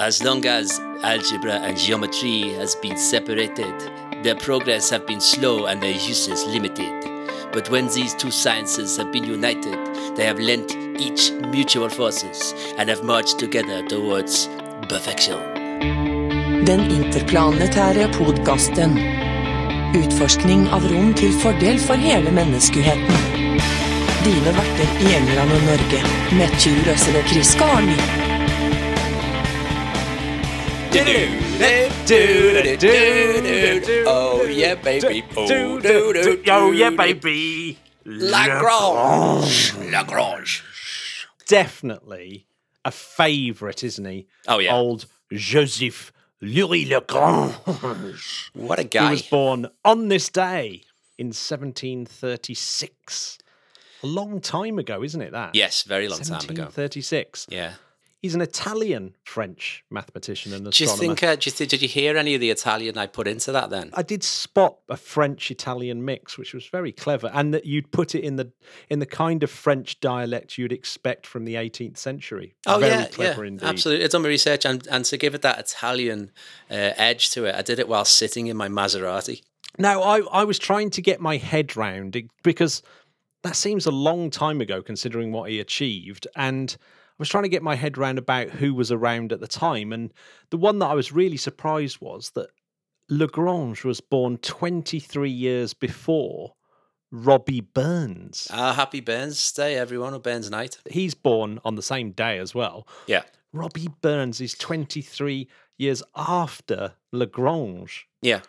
As long as algebra and geometry has been separated, their progress have been slow and their uses limited. But when these two sciences have been united, they have lent each mutual forces and have marched together towards perfection. Den interplanetära podcasten. Utforskning av rom till fördel för hela mänskligheten. Dina verter I England och Norge med Tjurösel och Chris Garn. Do do do do do. Oh yeah, baby. Do do do. Oh yeah, baby. Lagrange. Definitely a favourite, isn't he? Oh yeah. Old Joseph Louis Lagrange. What a guy. He was born on this day in 1736. A long time ago, isn't it? That. Yes, very long time ago. 1736. Yeah. He's an Italian-French mathematician and astronomer. Did you hear any of the Italian I put into that then? I did spot a French-Italian mix, which was very clever, and that you'd put it in the kind of French dialect you'd expect from the 18th century. Oh, very clever indeed. Absolutely. I've done my research, and to give it that Italian edge to it, I did it while sitting in my Maserati. Now, I was trying to get my head round it, because that seems a long time ago, considering what he achieved, and I was trying to get my head round about who was around at the time, and the one that I was really surprised was that Lagrange was born 23 years before Robbie Burns. Happy Burns Day, everyone, or Burns Night. He's born on the same day as well. Yeah. Robbie Burns is 23 years after Lagrange. Yeah.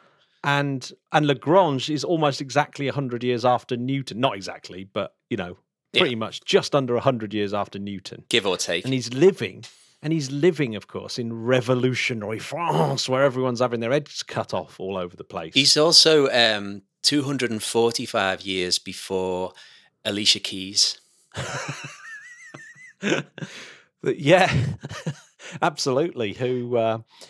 And Lagrange is almost exactly 100 years after Newton. Not exactly, but, you know, pretty much just under 100 years after Newton. Give or take. And he's living, of course, in revolutionary France, where everyone's having their heads cut off all over the place. He's also 245 years before Alicia Keys. Yeah, absolutely. Who,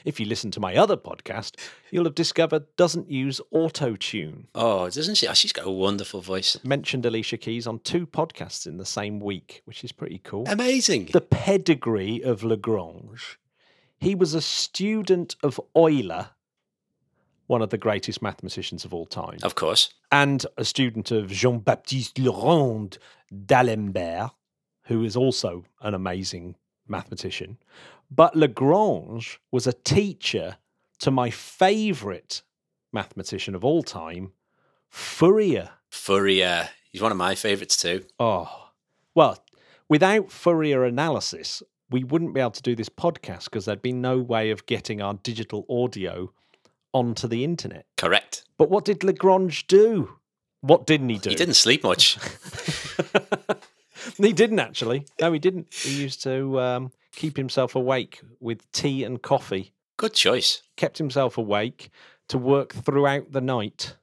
if you listen to my other podcast, you'll have discovered doesn't use auto-tune. Oh, doesn't she? Oh, she's got a wonderful voice. Mentioned Alicia Keys on two podcasts in the same week, which is pretty cool. Amazing. The pedigree of Lagrange. He was a student of Euler, one of the greatest mathematicians of all time. Of course. And a student of Jean-Baptiste Le Rond d'Alembert, who is also an amazing mathematician. But Lagrange was a teacher to my favourite mathematician of all time, Fourier. Fourier. He's one of my favourites too. Oh. Well, without Fourier analysis, we wouldn't be able to do this podcast because there'd be no way of getting our digital audio onto the internet. Correct. But what did Lagrange do? What didn't he do? He didn't sleep much. He didn't, actually. No, he didn't. He used to keep himself awake with tea and coffee. Good choice. Kept himself awake to work throughout the night.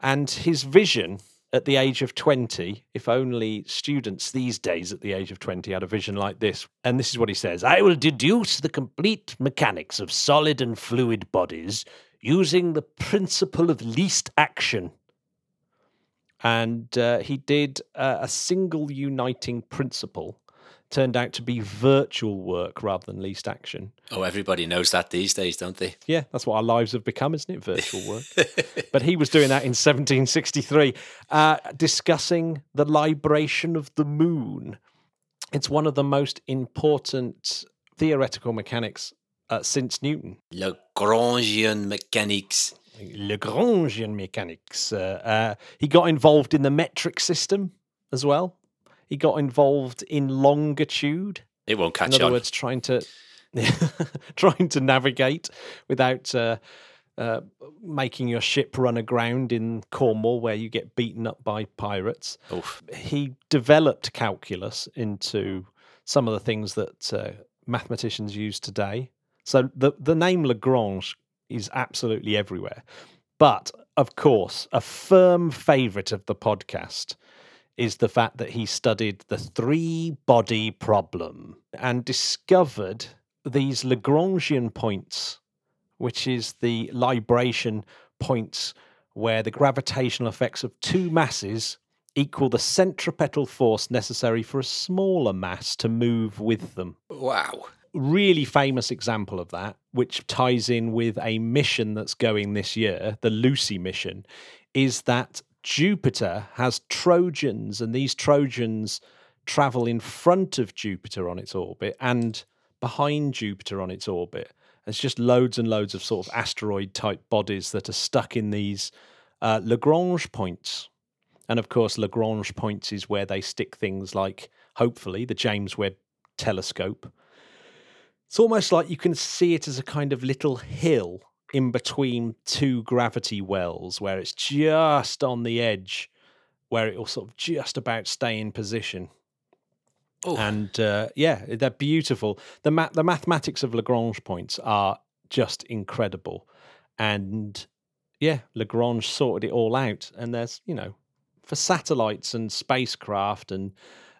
And his vision at the age of 20, if only students these days at the age of 20 had a vision like this. And this is what he says. I will deduce the complete mechanics of solid and fluid bodies using the principle of least action. And he did a single uniting principle, turned out to be virtual work rather than least action. Oh, everybody knows that these days, don't they? Yeah, that's what our lives have become, isn't it? Virtual work. But he was doing that in 1763, discussing the libration of the moon. It's one of the most important theoretical mechanics since Newton. Lagrangian mechanics. Lagrangian mechanics. He got involved in the metric system as well. He got involved in longitude. It won't catch on. In other words, trying to navigate without making your ship run aground in Cornwall, where you get beaten up by pirates. Oof. He developed calculus into some of the things that mathematicians use today. So the name Lagrange is absolutely everywhere. But, of course, a firm favourite of the podcast is the fact that he studied the three-body problem and discovered these Lagrangian points, which is the libration points where the gravitational effects of two masses equal the centripetal force necessary for a smaller mass to move with them. Wow. really famous example of that, which ties in with a mission that's going this year, the Lucy mission, is that Jupiter has Trojans, and these Trojans travel in front of Jupiter on its orbit and behind Jupiter on its orbit. It's just loads and loads of sort of asteroid-type bodies that are stuck in these Lagrange points. And, of course, Lagrange points is where they stick things like, hopefully, the James Webb Telescope. It's almost like you can see it as a kind of little hill in between two gravity wells where it's just on the edge, where it will sort of just about stay in position. Ooh. And, yeah, they're beautiful. The mathematics of Lagrange points are just incredible. And, yeah, Lagrange sorted it all out. And there's, you know, for satellites and spacecraft and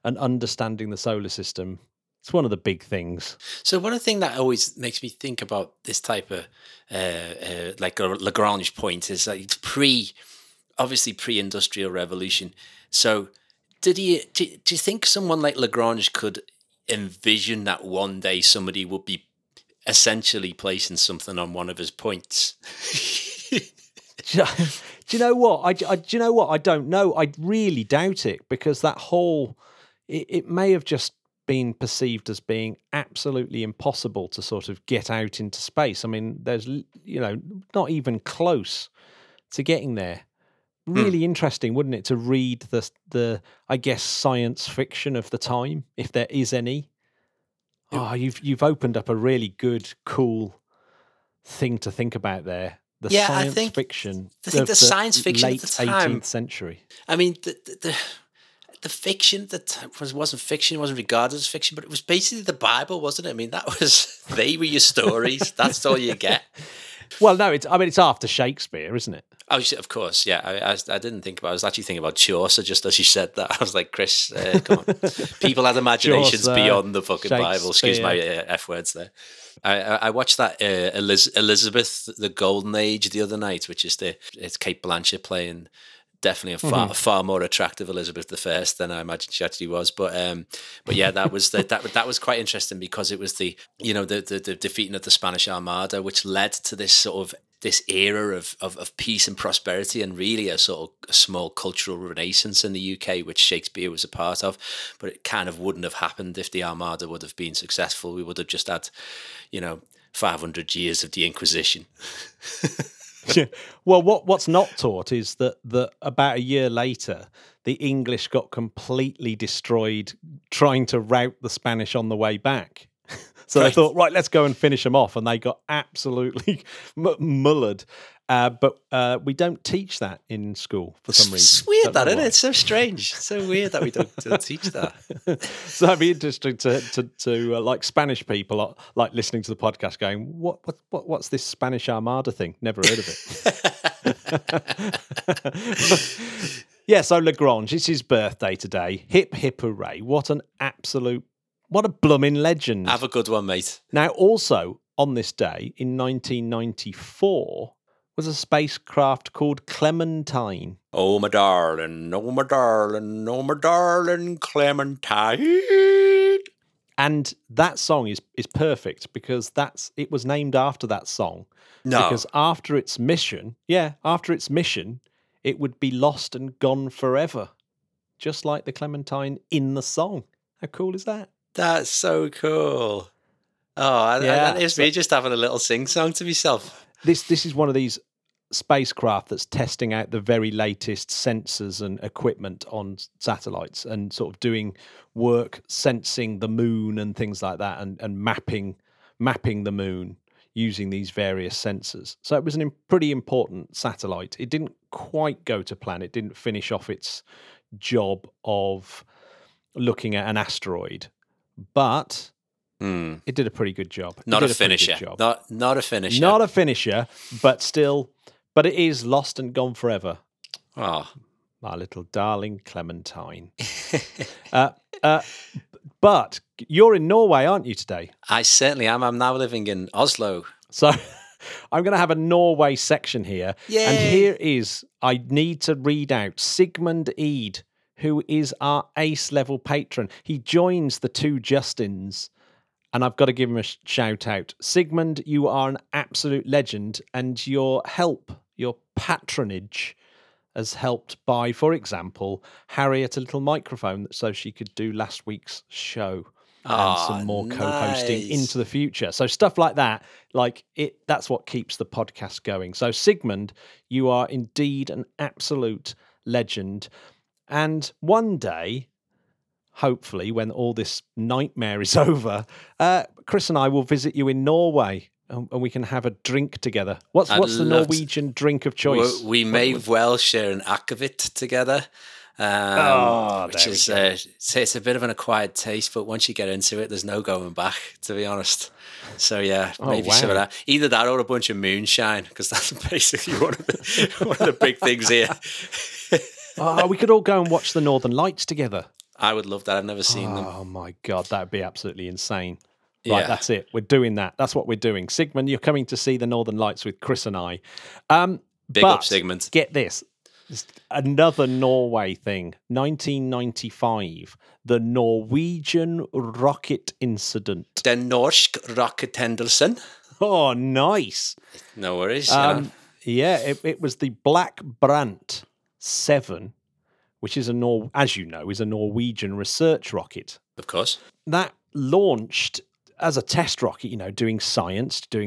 understanding the solar system, it's one of the big things. So one of the things that always makes me think about this type of, like, a Lagrange point is, like, pre-industrial revolution. So... Do you think someone like Lagrange could envision that one day somebody would be essentially placing something on one of his points? Do you know what? I don't know. I really doubt it, because that whole it may have just been perceived as being absolutely impossible to sort of get out into space. I mean, there's, you know, not even close to getting there. Really interesting, wouldn't it, to read the I guess science fiction of the time, if there is any. Oh, you've opened up a really good, cool thing to think about there. I think the science fiction of the time, 18th century. I mean, the fiction that wasn't fiction, it wasn't regarded as fiction, but it was basically the Bible, wasn't it? I mean, they were your stories. That's all you get. Well, no, it's after Shakespeare, isn't it? Oh, of course, yeah. I didn't think about it. I was actually thinking about Chaucer just as you said that. I was like, Chris, come on. People had imaginations Chaucer, beyond the fucking Bible. Excuse my F words there. I watched that Elizabeth, the Golden Age, the other night, which is it's Cate Blanchett playing definitely a far more attractive Elizabeth I than I imagine she actually was. But yeah, that was that was quite interesting, because it was the defeating of the Spanish Armada, which led to this sort of this era of peace and prosperity, and really a sort of a small cultural renaissance in the UK, which Shakespeare was a part of. But it kind of wouldn't have happened if the Armada would have been successful. We would have just had, 500 years of the Inquisition. Yeah. Well, what's not taught is that about a year later, the English got completely destroyed trying to rout the Spanish on the way back. So they thought, right, let's go and finish them off. And they got absolutely mullered. But we don't teach that in school for some reason. It's weird, that, isn't it? It's so strange. It's so weird that we don't teach that. So that'd be interesting to like Spanish people, like listening to the podcast going, what's this Spanish Armada thing? Never heard of it. Yeah, so Lagrange, it's his birthday today. Hip, hip, hooray. What a blooming legend. Have a good one, mate. Now, also, on this day, in 1994, was a spacecraft called Clementine. Oh, my darling, oh, my darling, oh, my darling, Clementine. And that song is perfect, because it was named after that song. No. Because after its mission, it would be lost and gone forever, just like the Clementine in the song. How cool is that? That's so cool. Oh, yeah. That is me just having a little sing-song to myself. This is one of these spacecraft that's testing out the very latest sensors and equipment on satellites, and sort of doing work sensing the moon and things like that, and mapping the moon using these various sensors. So it was a pretty important satellite. It didn't quite go to plan. It didn't finish off its job of looking at an asteroid. But it did a pretty good job. Not a finisher. Not a finisher. Not a finisher, but still. But it is lost and gone forever. Ah, oh. My little darling Clementine. But you're in Norway, aren't you, today? I certainly am. I'm now living in Oslo. So I'm going to have a Norway section here. Yay. And here is, I need to read out, Sigmund Ede, who is our ace-level patron. He joins the two Justins and I've got to give him a shout out. Sigmund, you are an absolute legend, and your help, your patronage, has helped buy, for example, Harriet a little microphone so she could do last week's show and some more co-hosting into the future. So stuff like that, that's what keeps the podcast going. So Sigmund, you are indeed an absolute legend. And one day, hopefully, when all this nightmare is over, Chris and I will visit you in Norway, and we can have a drink together. What's the Norwegian drink of choice? We may well share an akvavit together, which is it's a bit of an acquired taste, but once you get into it, there's no going back, to be honest. So yeah, some of that, either that or a bunch of moonshine, because that's basically one of the big things here. We could all go and watch the Northern Lights together. I would love that. I've never seen them. Oh my God, that would be absolutely insane. Right, that's it. We're doing that. That's what we're doing. Sigmund, you're coming to see the Northern Lights with Chris and I. Big up, Sigmund. Get this. Another Norway thing. 1995. The Norwegian rocket incident. Den norsk rakettendelsen. Oh, nice. No worries. It was the Black Brant 7, which is a Norwegian research rocket. Of course. That launched as a test rocket, doing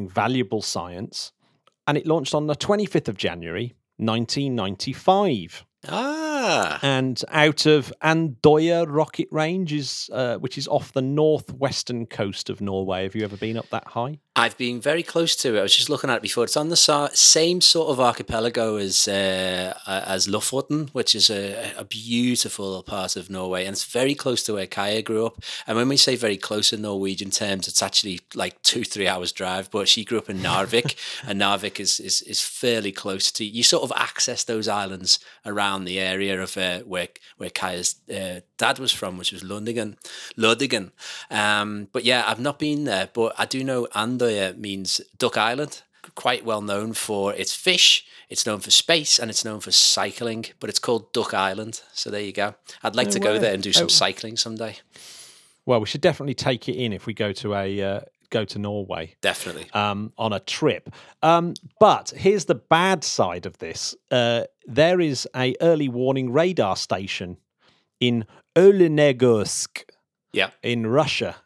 valuable science. And it launched on the 25th of January, 1995. And out of Andøya Rocket Range, which is off the northwestern coast of Norway. Have you ever been up that high? I've been very close to it. I was just looking at it before. It's on the same sort of archipelago as Lofoten, which is a beautiful part of Norway. And it's very close to where Kaya grew up. And when we say very close in Norwegian terms, it's actually like 2-3 hours drive. But she grew up in Narvik, and Narvik is fairly close to you. Sort of access those islands around the area of where Kaya's dad was from, which was Lodigan. But yeah, I've not been there, but I do know Andøya means Duck Island. Quite well known for its fish, it's known for space, and it's known for cycling, but it's called Duck Island. So there you go. I'd like to go there and do some cycling someday. Well, we should definitely take it in if we go to Norway. Definitely. On a trip. But here's the bad side of this. There is a early warning radar station in Olenegorsk in Russia.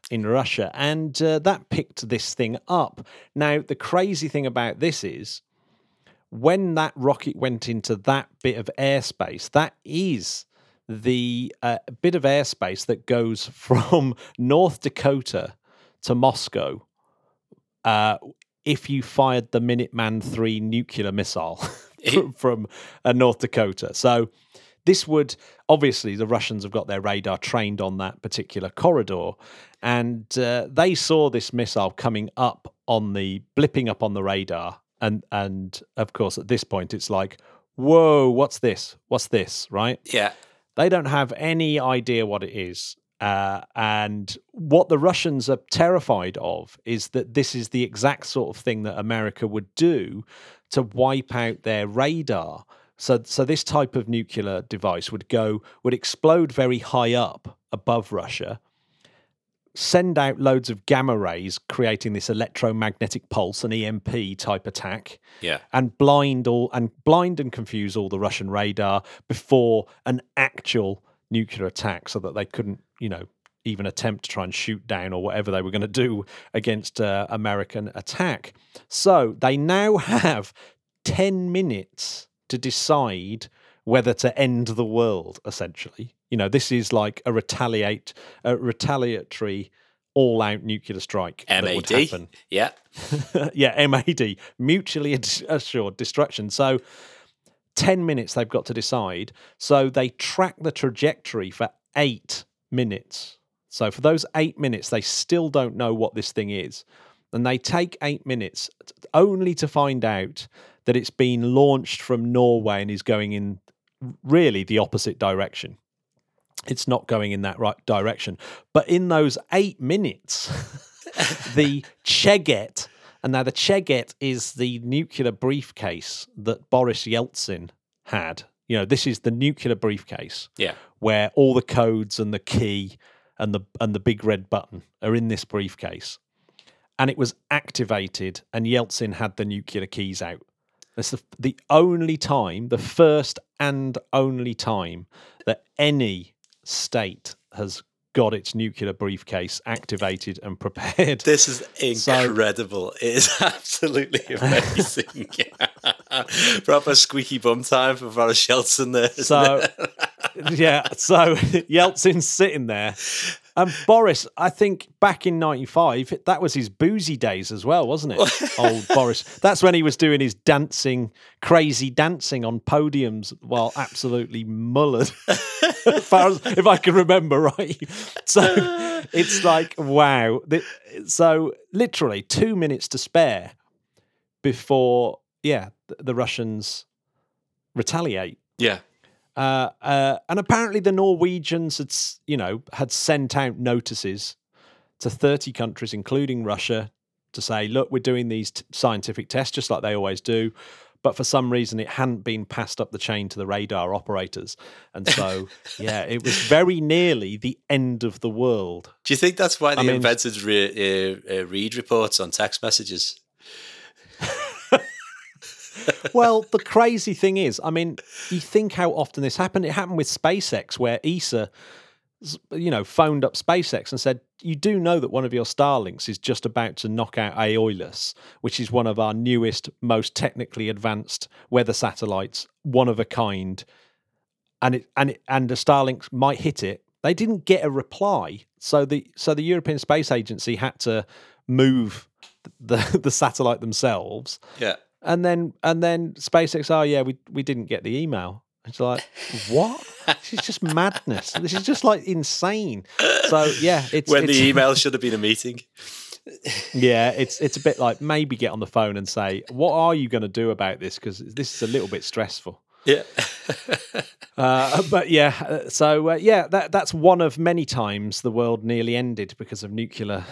And that picked this thing up. Now, the crazy thing about this is when that rocket went into that bit of airspace, that is the bit of airspace that goes from North Dakota to Moscow, if you fired the Minuteman III nuclear missile from North Dakota. So this would, obviously, the Russians have got their radar trained on that particular corridor, and they saw this missile blipping up on the radar, and of course at this point it's like, whoa, what's this, right? Yeah. They don't have any idea what it is. And what the Russians are terrified of is that this is the exact sort of thing that America would do to wipe out their radar. So this type of nuclear device would explode very high up above Russia, send out loads of gamma rays, creating this electromagnetic pulse, an EMP type attack, and blind and confuse all the Russian radar before an actual nuclear attack, so that they couldn't, even attempt to try and shoot down or whatever they were going to do against American attack. So they now have 10 minutes to decide whether to end the world, essentially. This is like a retaliatory all-out nuclear strike. MAD. That would happen. Yeah. Yeah, MAD, mutually assured destruction. So 10 minutes they've got to decide. So they track the trajectory for 8 minutes. So for those 8 minutes, they still don't know what this thing is. And they take 8 minutes only to find out that it's been launched from Norway and is going in really the opposite direction. It's not going in that right direction. But in those 8 minutes, the Cheget... And now the Cheget is the nuclear briefcase that Boris Yeltsin had. This is the nuclear briefcase where all the codes and the key and the big red button are in this briefcase. And it was activated, and Yeltsin had the nuclear keys out. That's the only time, the first and only time, that any state has got its nuclear briefcase activated and prepared. This is incredible. It is absolutely amazing. Proper squeaky bum time for Boris Yeltsin there. So Yeltsin's sitting there. And Boris, I think back in 95, that was his boozy days as well, wasn't it? Old Boris. That's when he was doing his dancing, crazy dancing on podiums while absolutely mullered, if I can remember right. So it's like, wow. So literally 2 minutes to spare before, the Russians retaliate. Yeah. And apparently the Norwegians had sent out notices to 30 countries, including Russia, to say, look, we're doing these scientific tests just like they always do. But for some reason, it hadn't been passed up the chain to the radar operators. And so, it was very nearly the end of the world. Do you think that's why they invented read reports on text messages? Well, the crazy thing is, you think how often this happened. It happened with SpaceX, where ESA, phoned up SpaceX and said, you do know that one of your Starlinks is just about to knock out Aeolus, which is one of our newest, most technically advanced weather satellites, one of a kind, and the Starlink might hit it. They didn't get a reply, so the European Space Agency had to move the satellite themselves. Yeah. And then SpaceX, we didn't get the email. It's like, what? This is just madness. This is just like insane. So the email should have been a meeting. Yeah, it's a bit like, maybe get on the phone and say, what are you going to do about this? Because this is a little bit stressful. Yeah. That's one of many times the world nearly ended because of nuclear.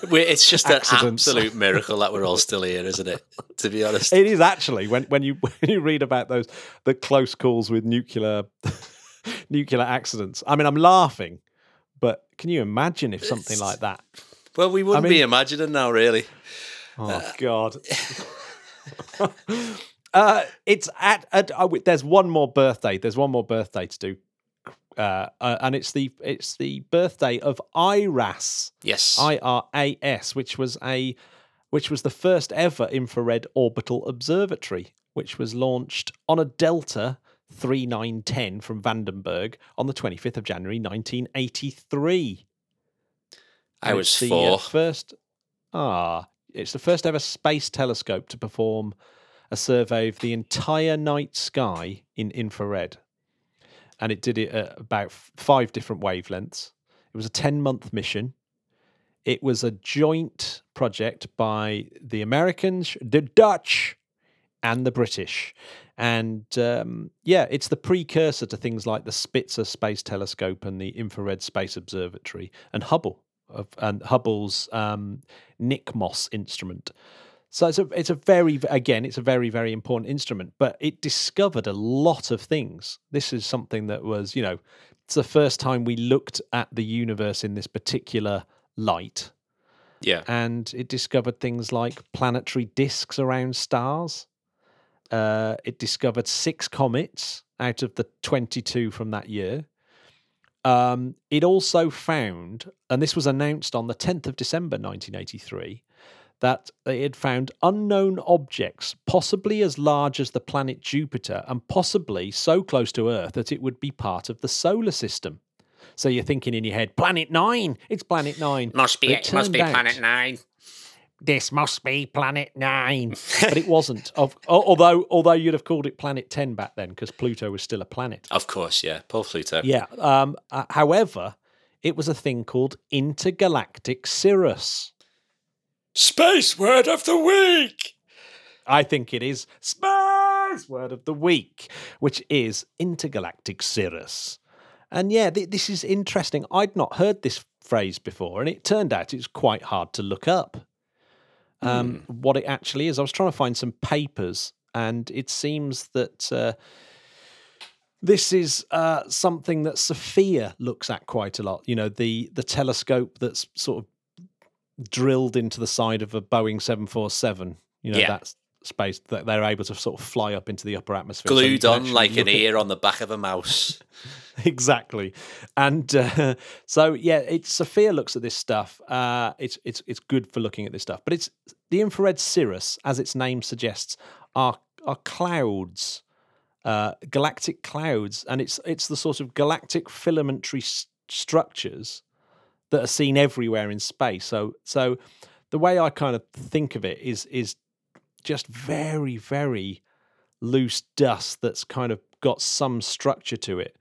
It's just an absolute miracle that we're all still here, isn't it? To be honest, it is actually. When you read about the close calls with nuclear accidents, I'm laughing, but can you imagine if something like that? Well, we wouldn't be imagining now, really. Oh God. It's there's one more birthday. There's one more birthday to do. And it's the birthday of IRAS. Yes, IRAS, which was the first ever infrared orbital observatory, which was launched on a Delta 3910 from Vandenberg on the 25th of January 1983. I was four. It's the first ever space telescope to perform a survey of the entire night sky in infrared. And it did it at about five different wavelengths. It was a 10-month mission. It was a joint project by the Americans, the Dutch, and the British. And, it's the precursor to things like the Spitzer Space Telescope and the Infrared Space Observatory and Hubble, and Hubble's NICMOS instrument. So it's a very, very important instrument, but it discovered a lot of things. This is something that was, it's the first time we looked at the universe in this particular light. Yeah. And it discovered things like planetary disks around stars. It discovered 6 comets out of the 22 from that year. It also found, and this was announced on the 10th of December, 1983, that they had found unknown objects, possibly as large as the planet Jupiter and possibly so close to Earth that it would be part of the solar system. So you're thinking in your head, Planet 9! It's Planet 9. Must be Planet 9. This must be Planet 9. But it wasn't. Although you'd have called it Planet 10 back then because Pluto was still a planet. Of course, yeah. Poor Pluto. Yeah. However, it was a thing called intergalactic Cirrus. Space word of the week! I think it is space word of the week, which is intergalactic Cirrus. And this is interesting. I'd not heard this phrase before, and it turned out it's quite hard to look up what it actually is. I was trying to find some papers, and it seems that This is something that Sophia looks at quite a lot. You know, the telescope that's sort of drilled into the side of a Boeing 747. You know, that's space that they're able to sort of fly up into the upper atmosphere. Glued so on like an ear on the back of a mouse. Exactly. And so, yeah, it's Sophia looks at this stuff. It's good for looking at this stuff. But it's the infrared cirrus, as its name suggests, are clouds. Galactic clouds, and it's the sort of galactic filamentary structures that are seen everywhere in space. So the way I kind of think of it is just very, very loose dust that's kind of got some structure to it,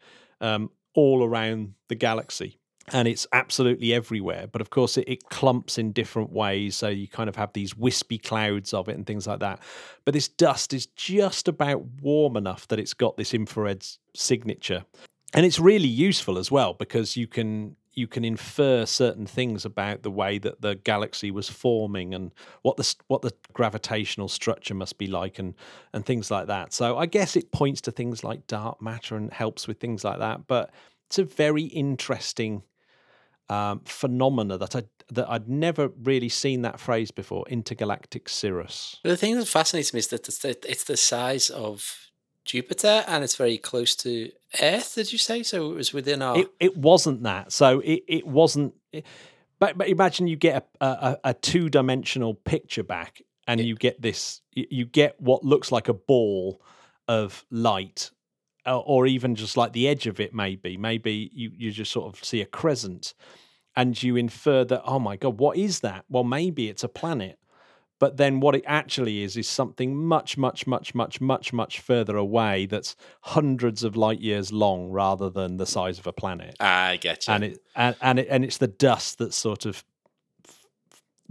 all around the galaxy, and it's absolutely everywhere. But of course, it clumps in different ways, so you kind of have these wispy clouds of it and things like that. But this dust is just about warm enough that it's got this infrared signature, and it's really useful as well because you can infer certain things about the way that the galaxy was forming and what the gravitational structure must be like and things like that. So I guess it points to things like dark matter and helps with things like that. But it's a very interesting phenomena that I'd never really seen that phrase before, intergalactic cirrus. The thing that fascinates me is that it's the size of Jupiter and it's very close to Earth, did you say? So it was within our... It wasn't that. So it wasn't... But imagine you get a two-dimensional picture back and you get this... You get what looks like a ball of light, or even just like the edge of it, maybe. Maybe you just sort of see a crescent and you infer that, oh my God, what is that? Well, maybe it's a planet. But then what it actually is something much, much, much, much, much, much further away that's hundreds of light years long rather than the size of a planet. I get you. And it's the dust that's sort of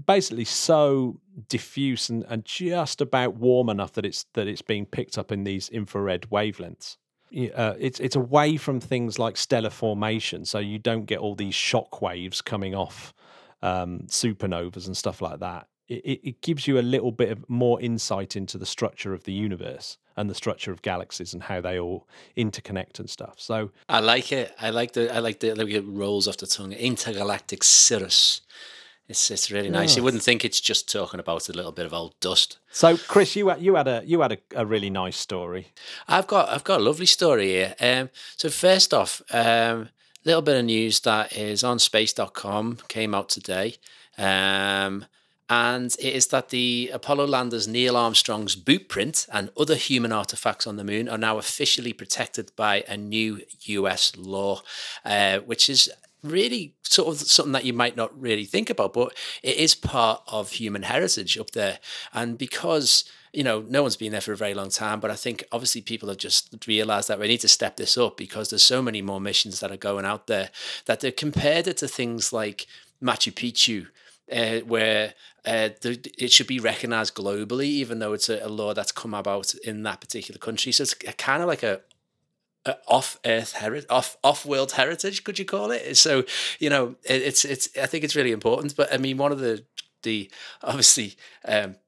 basically so diffuse and just about warm enough that it's being picked up in these infrared wavelengths. It's away from things like stellar formation, so you don't get all these shock waves coming off supernovas and stuff like that. It gives you a little bit of more insight into the structure of the universe and the structure of galaxies and how they all interconnect and stuff. So I like it. I like the it rolls off the tongue. Intergalactic cirrus. It's really nice. Yes. You wouldn't think it's just talking about a little bit of old dust. So, Chris, you had a really nice story. I've got a lovely story here. So first off, little bit of news that is on space.com came out today, and it is that the Apollo landers Neil Armstrong's boot print and other human artifacts on the moon are now officially protected by a new US law, which is really sort of something that you might not really think about, but it is part of human heritage up there. And because, you know, no one's been there for a very long time, but I think obviously people have just realized that we need to step this up because there's so many more missions that are going out there, that they've compared it to things like Machu Picchu, where it should be recognized globally, even though it's a law that's come about in that particular country. So it's kind of like off-world heritage, could you call it? So, you know, it's I think it's really important. But I mean, one of the obviously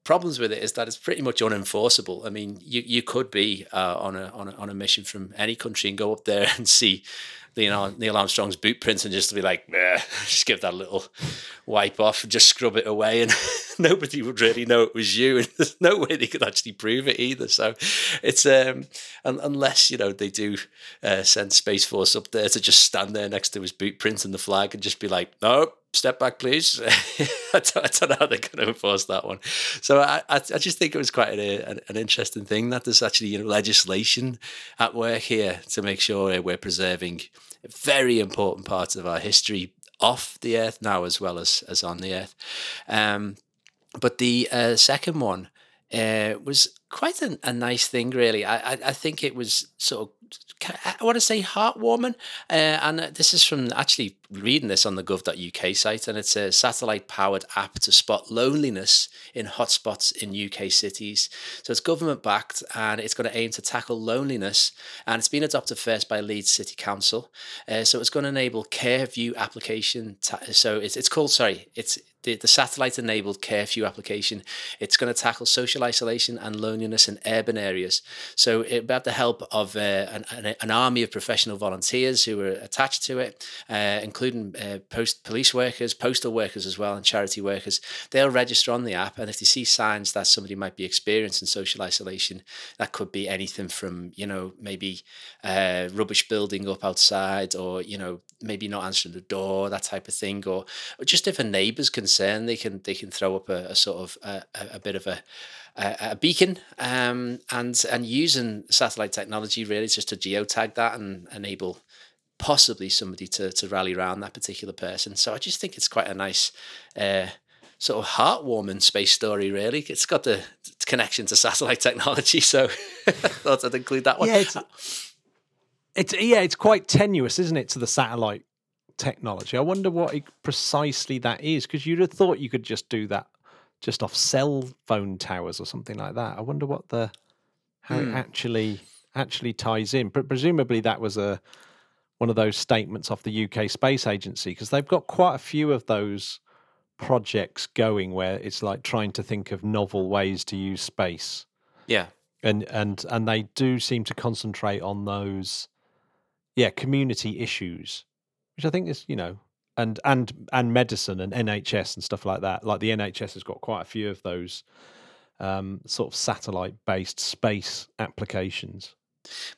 problems with it is that it's pretty much unenforceable. I mean, you could be on a mission from any country and go up there and see, you know, Neil Armstrong's boot prints and just to be like, just give that a little wipe off and just scrub it away, and nobody would really know it was you, and there's no way they could actually prove it either. So it's unless, you know, they do send Space Force up there to just stand there next to his boot prints and the flag and just be like, no, step back, please. I don't know how they're going to enforce that one. So I just think it was quite an interesting thing that there's actually, you know, legislation at work here to make sure we're preserving very important parts of our history off the Earth now as well as on the Earth. But the second one was quite a nice thing, really. I think it was sort of, I want to say, heartwarming. And this is from actually reading this on the gov.uk site, and it's a satellite-powered app to spot loneliness in hotspots in UK cities. So it's government-backed, and it's going to aim to tackle loneliness, and it's been adopted first by Leeds City Council. So it's going to enable CareView application. It's called, sorry, it's The satellite-enabled curfew application. It's going to tackle social isolation and loneliness in urban areas. So it had the help of an army of professional volunteers who were attached to it, including police workers, postal workers as well, and charity workers. They'll register on the app, and if they see signs that somebody might be experiencing social isolation, that could be anything from, you know, maybe rubbish building up outside, or, you know, maybe not answering the door, that type of thing, or just if a neighbour's concern, they can throw up a sort of a bit of a beacon, and using satellite technology really just to geotag that and enable possibly somebody to rally around that particular person. So I just think it's quite a nice sort of heartwarming space story, really. It's got the connection to satellite technology, so I thought I'd include that one. Yeah, it's quite tenuous, isn't it, to the satellite technology. I wonder what precisely that is, because you'd have thought you could just do that just off cell phone towers or something like that. I wonder what how it actually ties in. But presumably that was one of those statements off the UK Space Agency, because they've got quite a few of those projects going where it's like trying to think of novel ways to use space. Yeah. And they do seem to concentrate on those community issues, which I think is, you know, and medicine and NHS and stuff like that. Like the NHS has got quite a few of those sort of satellite-based space applications.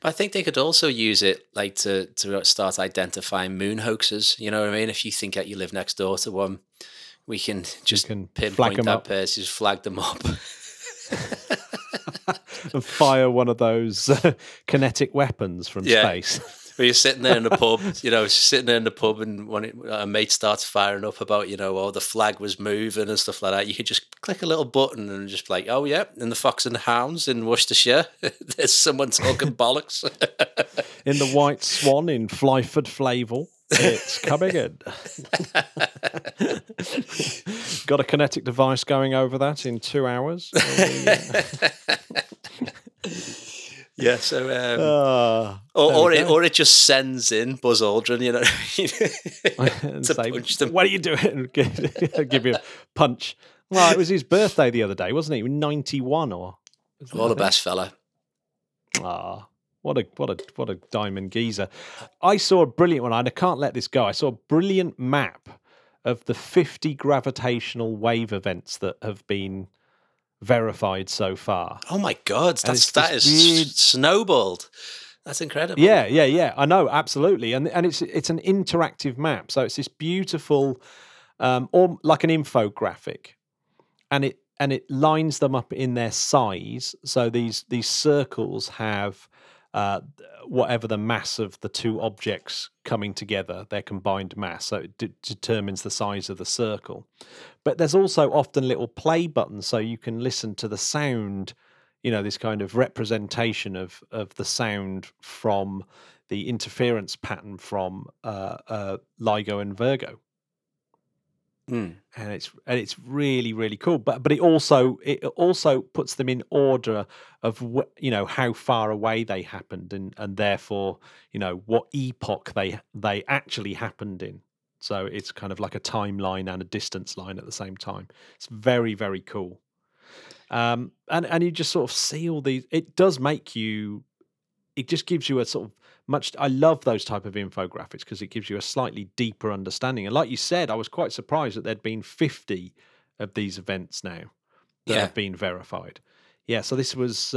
But I think they could also use it like to start identifying moon hoaxes. You know what I mean? If you think that you live next door to one, we can just pinpoint that person, just flag them up. And fire one of those kinetic weapons from space. Where you're sitting there in the pub, you know, and when a mate starts firing up about, you know, the flag was moving and stuff like that, you can just click a little button and just like, oh, yeah, in the Fox and the Hounds in Worcestershire, there's someone talking bollocks. In the White Swan in Flyford Flavel, it's coming in. Got a kinetic device going over that in 2 hours. Yeah, so it just sends in Buzz Aldrin, you know, to punch them. What are you doing? Give me a punch. Well, it was his birthday the other day, wasn't it? 91 or the best fella. Ah, what a diamond geezer! I saw a brilliant one, and I can't let this go. I saw a brilliant map of the 50 gravitational wave events that have been verified so far. Oh my God, that is snowballed. That's incredible. Yeah, I know, absolutely. And it's an interactive map, so it's this beautiful or like an infographic, and it lines them up in their size. So these circles have whatever the mass of the two objects coming together, their combined mass, so it determines the size of the circle. But there's also often little play buttons, so you can listen to the sound, you know, this kind of representation of the sound from the interference pattern from LIGO and Virgo. Mm. And it's really, really cool, but it also puts them in order of you know, how far away they happened, and therefore, you know, what epoch they actually happened in. So it's kind of like a timeline and a distance line at the same time. It's very, very cool. And you just sort of see all these. It does make you. It just gives you a sort of much. I love those type of infographics because it gives you a slightly deeper understanding. And like you said, I was quite surprised that there'd been 50 of these events now that have been verified. Yeah. So this was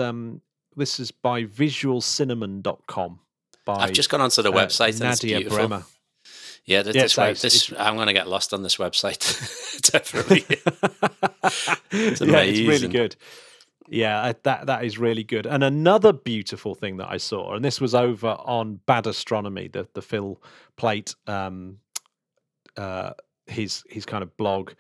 this is by visualcinnamon.com. I've just gone onto the website. And Nadia it's beautiful. Bremer. Yeah, I'm going to get lost on this website. Definitely. It's amazing. Yeah, it's really good. Yeah, that is really good. And another beautiful thing that I saw, and this was over on Bad Astronomy, the Phil Plait, his kind of blog,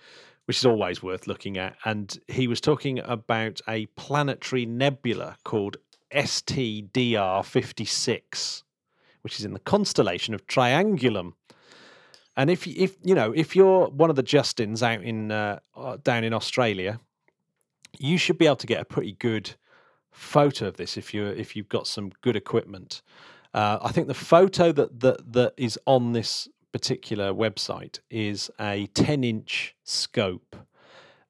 which is always worth looking at. And he was talking about a planetary nebula called STDR 56, which is in the constellation of Triangulum. And if you're one of the Justins out in down in Australia, you should be able to get a pretty good photo of this if you've got some good equipment. I think the photo that is on this particular website is a 10-inch scope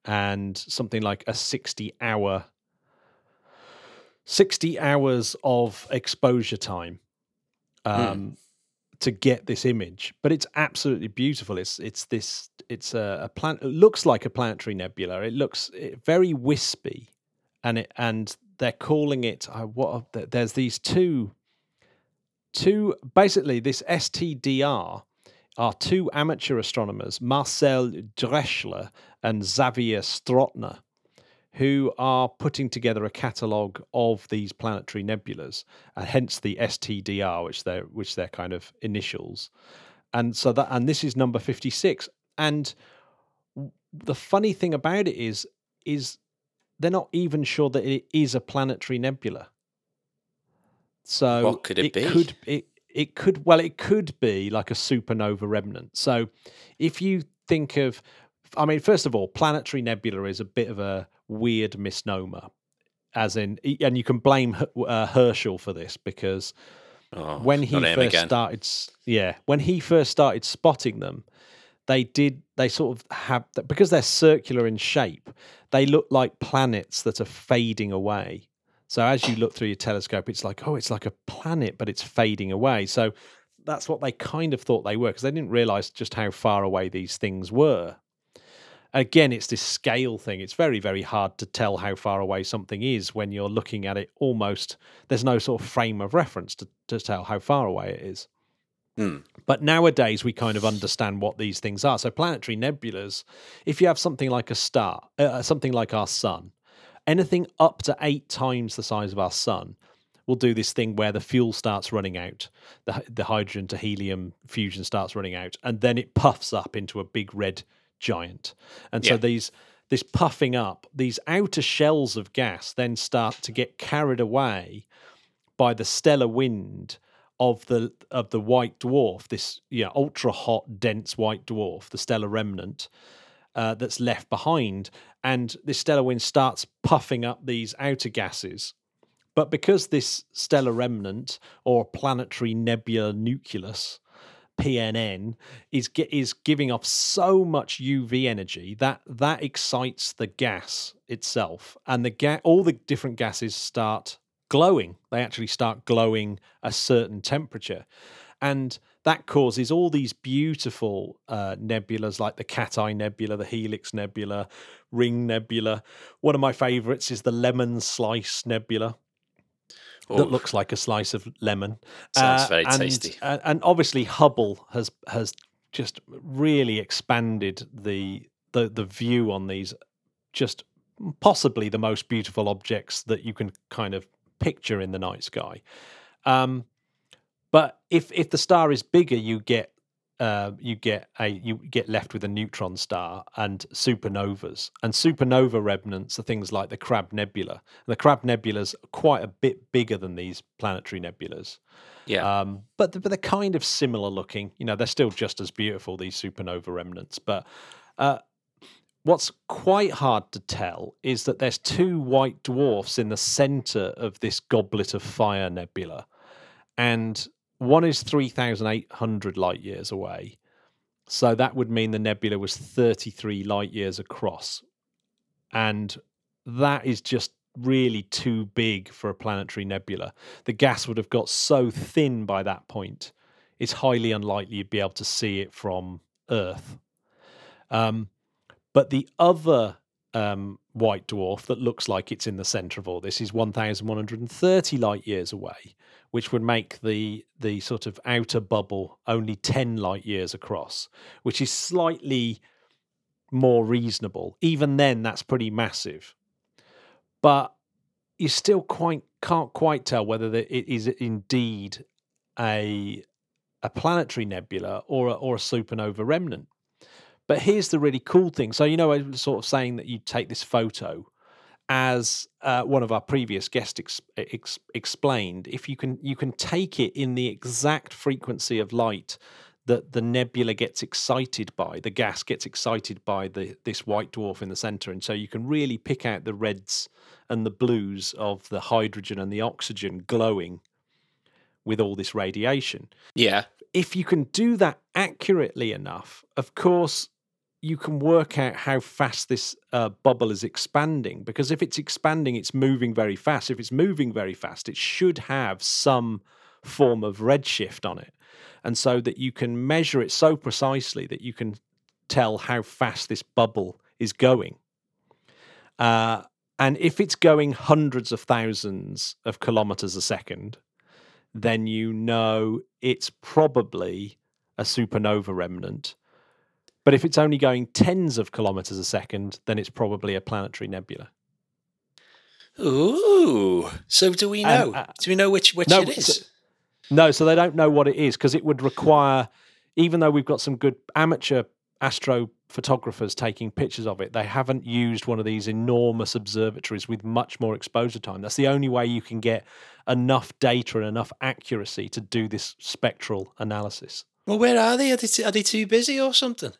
and something like a 60 hours of exposure time to get this image. But it's absolutely beautiful. It's a planet. It looks like a planetary nebula. It looks very wispy, and they're calling it there's these two basically this STDR are two amateur astronomers, Marcel Dreschler and Xavier Strotner, who are putting together a catalogue of these planetary nebulas, and hence the STDR, which they're kind of initials. And so this is number 56. And the funny thing about it is they're not even sure that it is a planetary nebula. So what could it be? It could be like a supernova remnant. So if you think of, I mean, first of all, planetary nebula is a bit of a weird misnomer, as in, and you can blame Herschel for this, because when he first started spotting them, they sort of have, because they're circular in shape, they look like planets that are fading away. So as you look through your telescope, it's like, oh, it's like a planet, but it's fading away. So that's what they kind of thought they were, because they didn't realize just how far away these things were. Again, it's this scale thing. It's very, very hard to tell how far away something is when you're looking at it almost. There's no sort of frame of reference to tell how far away it is. Mm. But nowadays, we kind of understand what these things are. So planetary nebulas, if you have something like a star, something like our sun, anything up to 8 times the size of our sun will do this thing where the fuel starts running out, the hydrogen to helium fusion starts running out, and then it puffs up into a big red giant. And so this puffing up, these outer shells of gas then start to get carried away by the stellar wind of the white dwarf, this ultra hot, dense white dwarf, the stellar remnant, that's left behind. And this stellar wind starts puffing up these outer gases. But because this stellar remnant, or planetary nebula nucleus, PNN, is giving off so much UV energy that excites the gas itself. And all the different gases start glowing. They actually start glowing a certain temperature. And that causes all these beautiful nebulas, like the Cat Eye Nebula, the Helix Nebula, Ring Nebula. One of my favourites is the Lemon Slice Nebula. Ooh. That looks like a slice of lemon. Sounds very tasty. And obviously, Hubble has just really expanded the view on these, just possibly the most beautiful objects that you can kind of picture in the night sky. But if the star is bigger, you get left with a neutron star and supernovas. And supernova remnants are things like the Crab Nebula. And the Crab Nebula's quite a bit bigger than these planetary nebulas. Yeah. But they're kind of similar looking. You know, they're still just as beautiful, these supernova remnants. But what's quite hard to tell is that there's 2 white dwarfs in the center of this Goblet of Fire Nebula. And one is 3,800 light years away. So that would mean the nebula was 33 light years across. And that is just really too big for a planetary nebula. The gas would have got so thin by that point, it's highly unlikely you'd be able to see it from Earth. But the other white dwarf that looks like it's in the centre of all this is 1,130 light years away, which would make the sort of outer bubble only 10 light years across, which is slightly more reasonable. Even then, that's pretty massive. But you still can't quite tell whether it is indeed a planetary nebula or a supernova remnant. But here's the really cool thing. So, you know, I was sort of saying that you take this photo. As one of our previous guests explained, if you can take it in the exact frequency of light that the nebula gets excited by, the gas gets excited by this white dwarf in the center, and so you can really pick out the reds and the blues of the hydrogen and the oxygen glowing with all this radiation. Yeah, if you can do that accurately enough, of course, you can work out how fast this bubble is expanding, because if it's expanding, it's moving very fast. If it's moving very fast, it should have some form of redshift on it. And so that you can measure it so precisely that you can tell how fast this bubble is going. And if it's going hundreds of thousands of kilometers a second, then you know it's probably a supernova remnant. But if it's only going tens of kilometers a second, then it's probably a planetary nebula. Ooh. So do we know? Do we know which it is? So they don't know what it is, because it would require, even though we've got some good amateur astrophotographers taking pictures of it, they haven't used one of these enormous observatories with much more exposure time. That's the only way you can get enough data and enough accuracy to do this spectral analysis. Well, where are they? Are they too busy or something?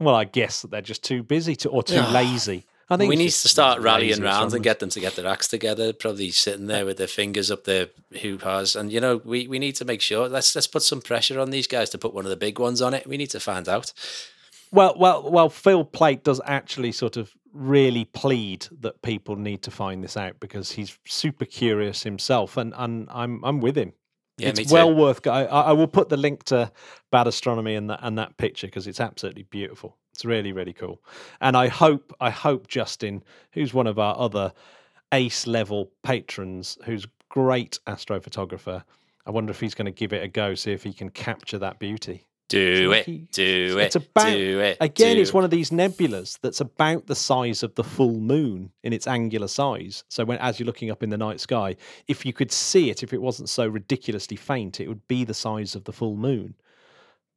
Well, I guess that they're just too busy or too lazy. I think we need to start rallying round and get them to get their acts together, probably sitting there with their fingers up their hoo-has. And, you know, we need to make sure. Let's put some pressure on these guys to put one of the big ones on it. We need to find out. Well, Phil Plait does actually sort of really plead that people need to find this out, because he's super curious himself, and I'm with him. Yeah, it's well worth. I will put the link to Bad Astronomy and that picture, because it's absolutely beautiful. It's really, really cool. And I hope Justin, who's one of our other ace level patrons, who's great astrophotographer, I wonder if he's going to give it a go, see if he can capture that beauty. It's one of these nebulas that's about the size of the full moon in its angular size. So as you're looking up in the night sky, if you could see it, if it wasn't so ridiculously faint, it would be the size of the full moon.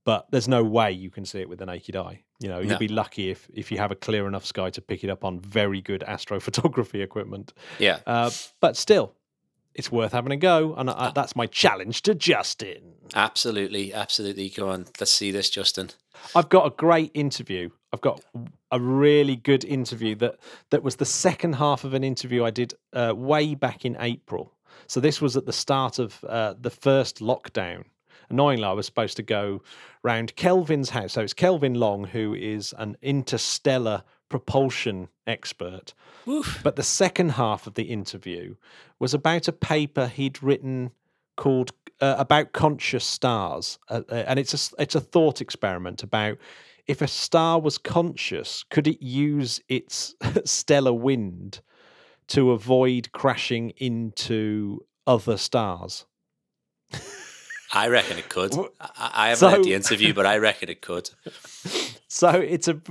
But there's no way you can see it with the naked eye. You know, you'd be lucky if you have a clear enough sky to pick it up on very good astrophotography equipment. Yeah. But still, it's worth having a go, and that's my challenge to Justin. Absolutely, absolutely. Go on, let's see this, Justin. I've got a great interview. I've got a really good interview that was the second half of an interview I did way back in April. So this was at the start of the first lockdown. Annoyingly, I was supposed to go round Kelvin's house. So it's Kelvin Long, who is an interstellar propulsion expert. Oof. But the second half of the interview was about a paper he'd written called about conscious stars, and it's a thought experiment about if a star was conscious, could it use its stellar wind to avoid crashing into other stars? I reckon it could. I haven't heard the interview, but I reckon it could. So it's a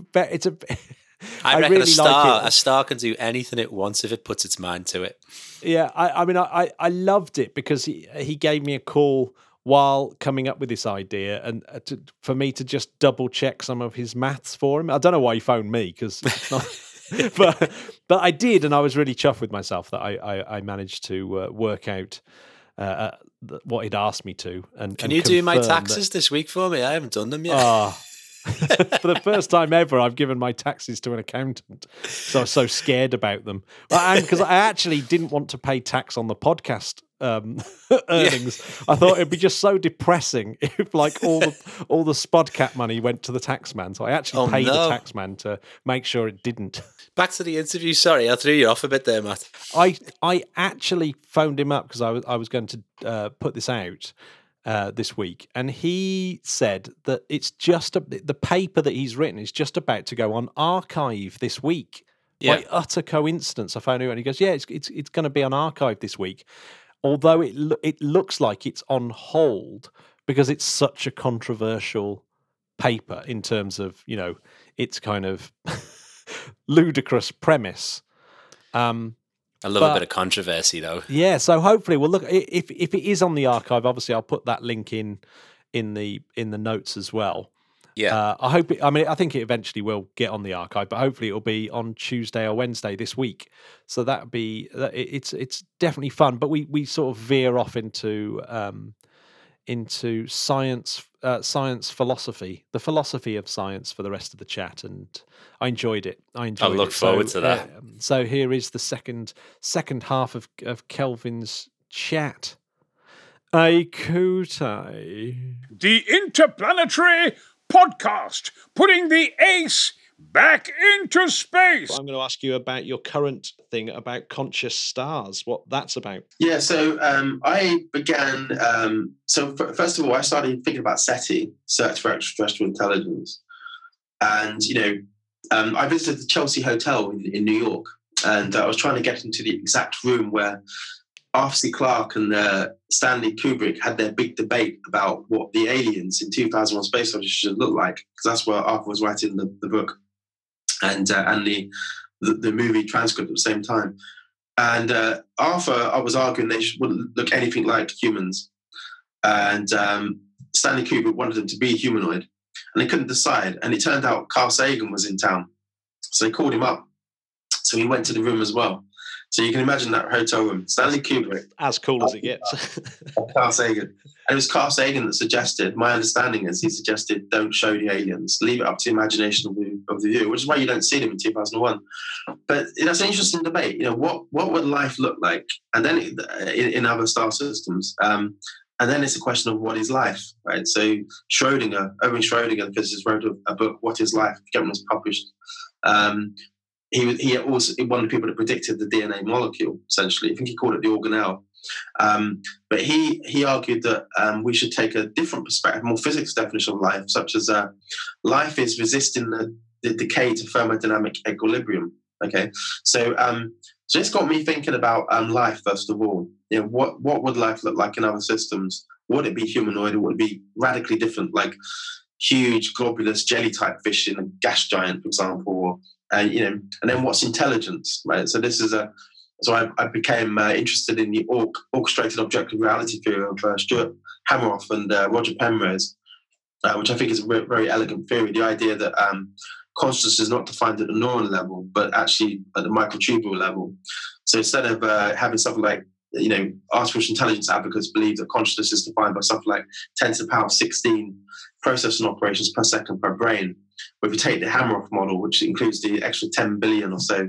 I reckon really a star can do anything it wants if it puts its mind to it. Yeah, I mean, I loved it, because he gave me a call while coming up with this idea, and for me to just double check some of his maths for him. I don't know why he phoned me, because it's not, but I did, and I was really chuffed with myself that I managed to work out what he'd asked me to. And can you do my taxes this week for me? I haven't done them yet. For the first time ever, I've given my taxes to an accountant, so I was so scared about them. Because I actually didn't want to pay tax on the podcast earnings. Yeah. I thought it'd be just so depressing if, like, all the Spodcat money went to the tax man. So I actually paid the tax man to make sure it didn't. Back to the interview. Sorry, I threw you off a bit there, Matt. I actually phoned him up because I was going to put this out this week, and he said that it's just the paper that he's written is just about to go on archive this week. Yeah. By utter coincidence, I found him, and he goes, "Yeah, it's going to be on archive this week." Although it looks like it's on hold because it's such a controversial paper in terms of, you know, its kind of ludicrous premise. I love a bit of controversy, though. Yeah, so hopefully we'll look. If it is on the archive, obviously I'll put that link in the notes as well. Yeah, I hope. I think it eventually will get on the archive, but hopefully it'll be on Tuesday or Wednesday this week. So it's definitely fun. But we sort of veer off into science philosophy, the philosophy of science for the rest of the chat, and I enjoyed it. I look forward to that. So here is the second half of Kelvin's chat. Aikotai. The Interplanetary Podcast, putting the ace back into space. I'm going to ask you about your current thing about conscious stars, what that's about. Yeah, so I began, so first of all, I started thinking about SETI, Search for Extraterrestrial Intelligence. And, you know, I visited the Chelsea Hotel in New York, and I was trying to get into the exact room where Arthur C. Clarke and Stanley Kubrick had their big debate about what the aliens in 2001 Space Odyssey should look like, because that's where Arthur was writing the book and the movie transcript at the same time. And Arthur, I was arguing they wouldn't look anything like humans. And Stanley Kubrick wanted them to be humanoid. And they couldn't decide. And it turned out Carl Sagan was in town. So they called him up. So he went to the room as well. So you can imagine that hotel room. Stanley Kubrick. As cool as it gets. Carl Sagan. And it was Carl Sagan that suggested, my understanding is he suggested, don't show the aliens. Leave it up to the imagination of the viewer, which is why you don't see them in 2001. But that's an interesting debate. You know, what would life look like? And then in other star systems. And then it's a question of what is life, right? So Schrödinger, Erwin Schrödinger, the physicist, wrote a book, What is Life? It was published. He also one of the people that predicted the DNA molecule, essentially. I think he called it the organelle. But he argued that we should take a different perspective, more physics definition of life, such as life is resisting the decay to thermodynamic equilibrium. Okay, so it's got me thinking about life, first of all. You know, what would life look like in other systems? Would it be humanoid, or would it be radically different, like huge globulous jelly-type fish in a gas giant, for example? Or, you know, and then what's intelligence, right? So this is I became interested in the orchestrated objective reality theory of Stuart Hameroff and Roger Penrose, which I think is a very elegant theory. The idea that consciousness is not defined at the neuron level, but actually at the microtubule level. So instead of having something like, you know, artificial intelligence advocates believe that consciousness is defined by something like 10 to the power of 16 processing operations per second per brain. But if you take the Hameroff model, which includes the extra 10 billion or so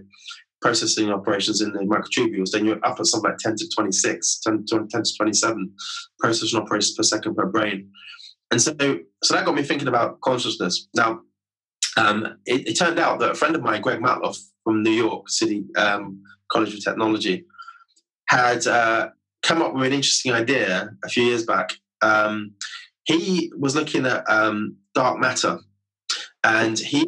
processing operations in the microtubules, then you're up at something like 10 to 26, 10 to 27 processing operations per second per brain. And so that got me thinking about consciousness. Now, it turned out that a friend of mine, Greg Matloff, from New York City College of Technology, had come up with an interesting idea a few years back. He was looking at dark matter, and he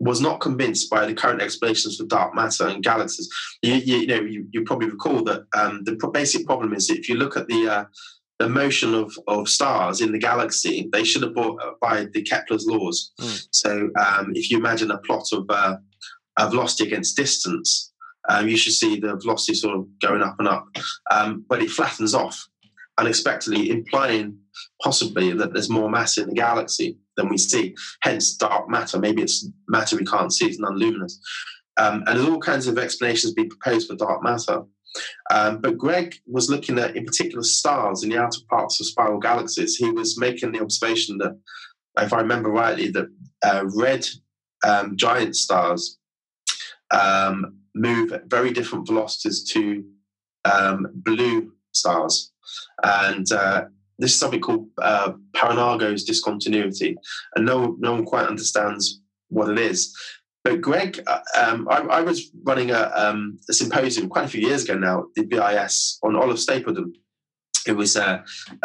was not convinced by the current explanations for dark matter and galaxies. You probably recall that the basic problem is that if you look at the motion of stars in the galaxy, they should have abide the Kepler's laws. Mm. So if you imagine a plot of velocity against distance, you should see the velocity sort of going up and up. But it flattens off unexpectedly, implying possibly that there's more mass in the galaxy than we see. Hence dark matter. Maybe it's matter we can't see, it's non-luminous. And there's all kinds of explanations being proposed for dark matter. But Greg was looking at, in particular, stars in the outer parts of spiral galaxies. He was making the observation that, if I remember rightly, that red giant stars move at very different velocities to blue stars. And this is something called Parenago's discontinuity. And no one quite understands what it is. But Greg, I was running a symposium quite a few years ago now, the BIS, on Oliver Stapledon, who was a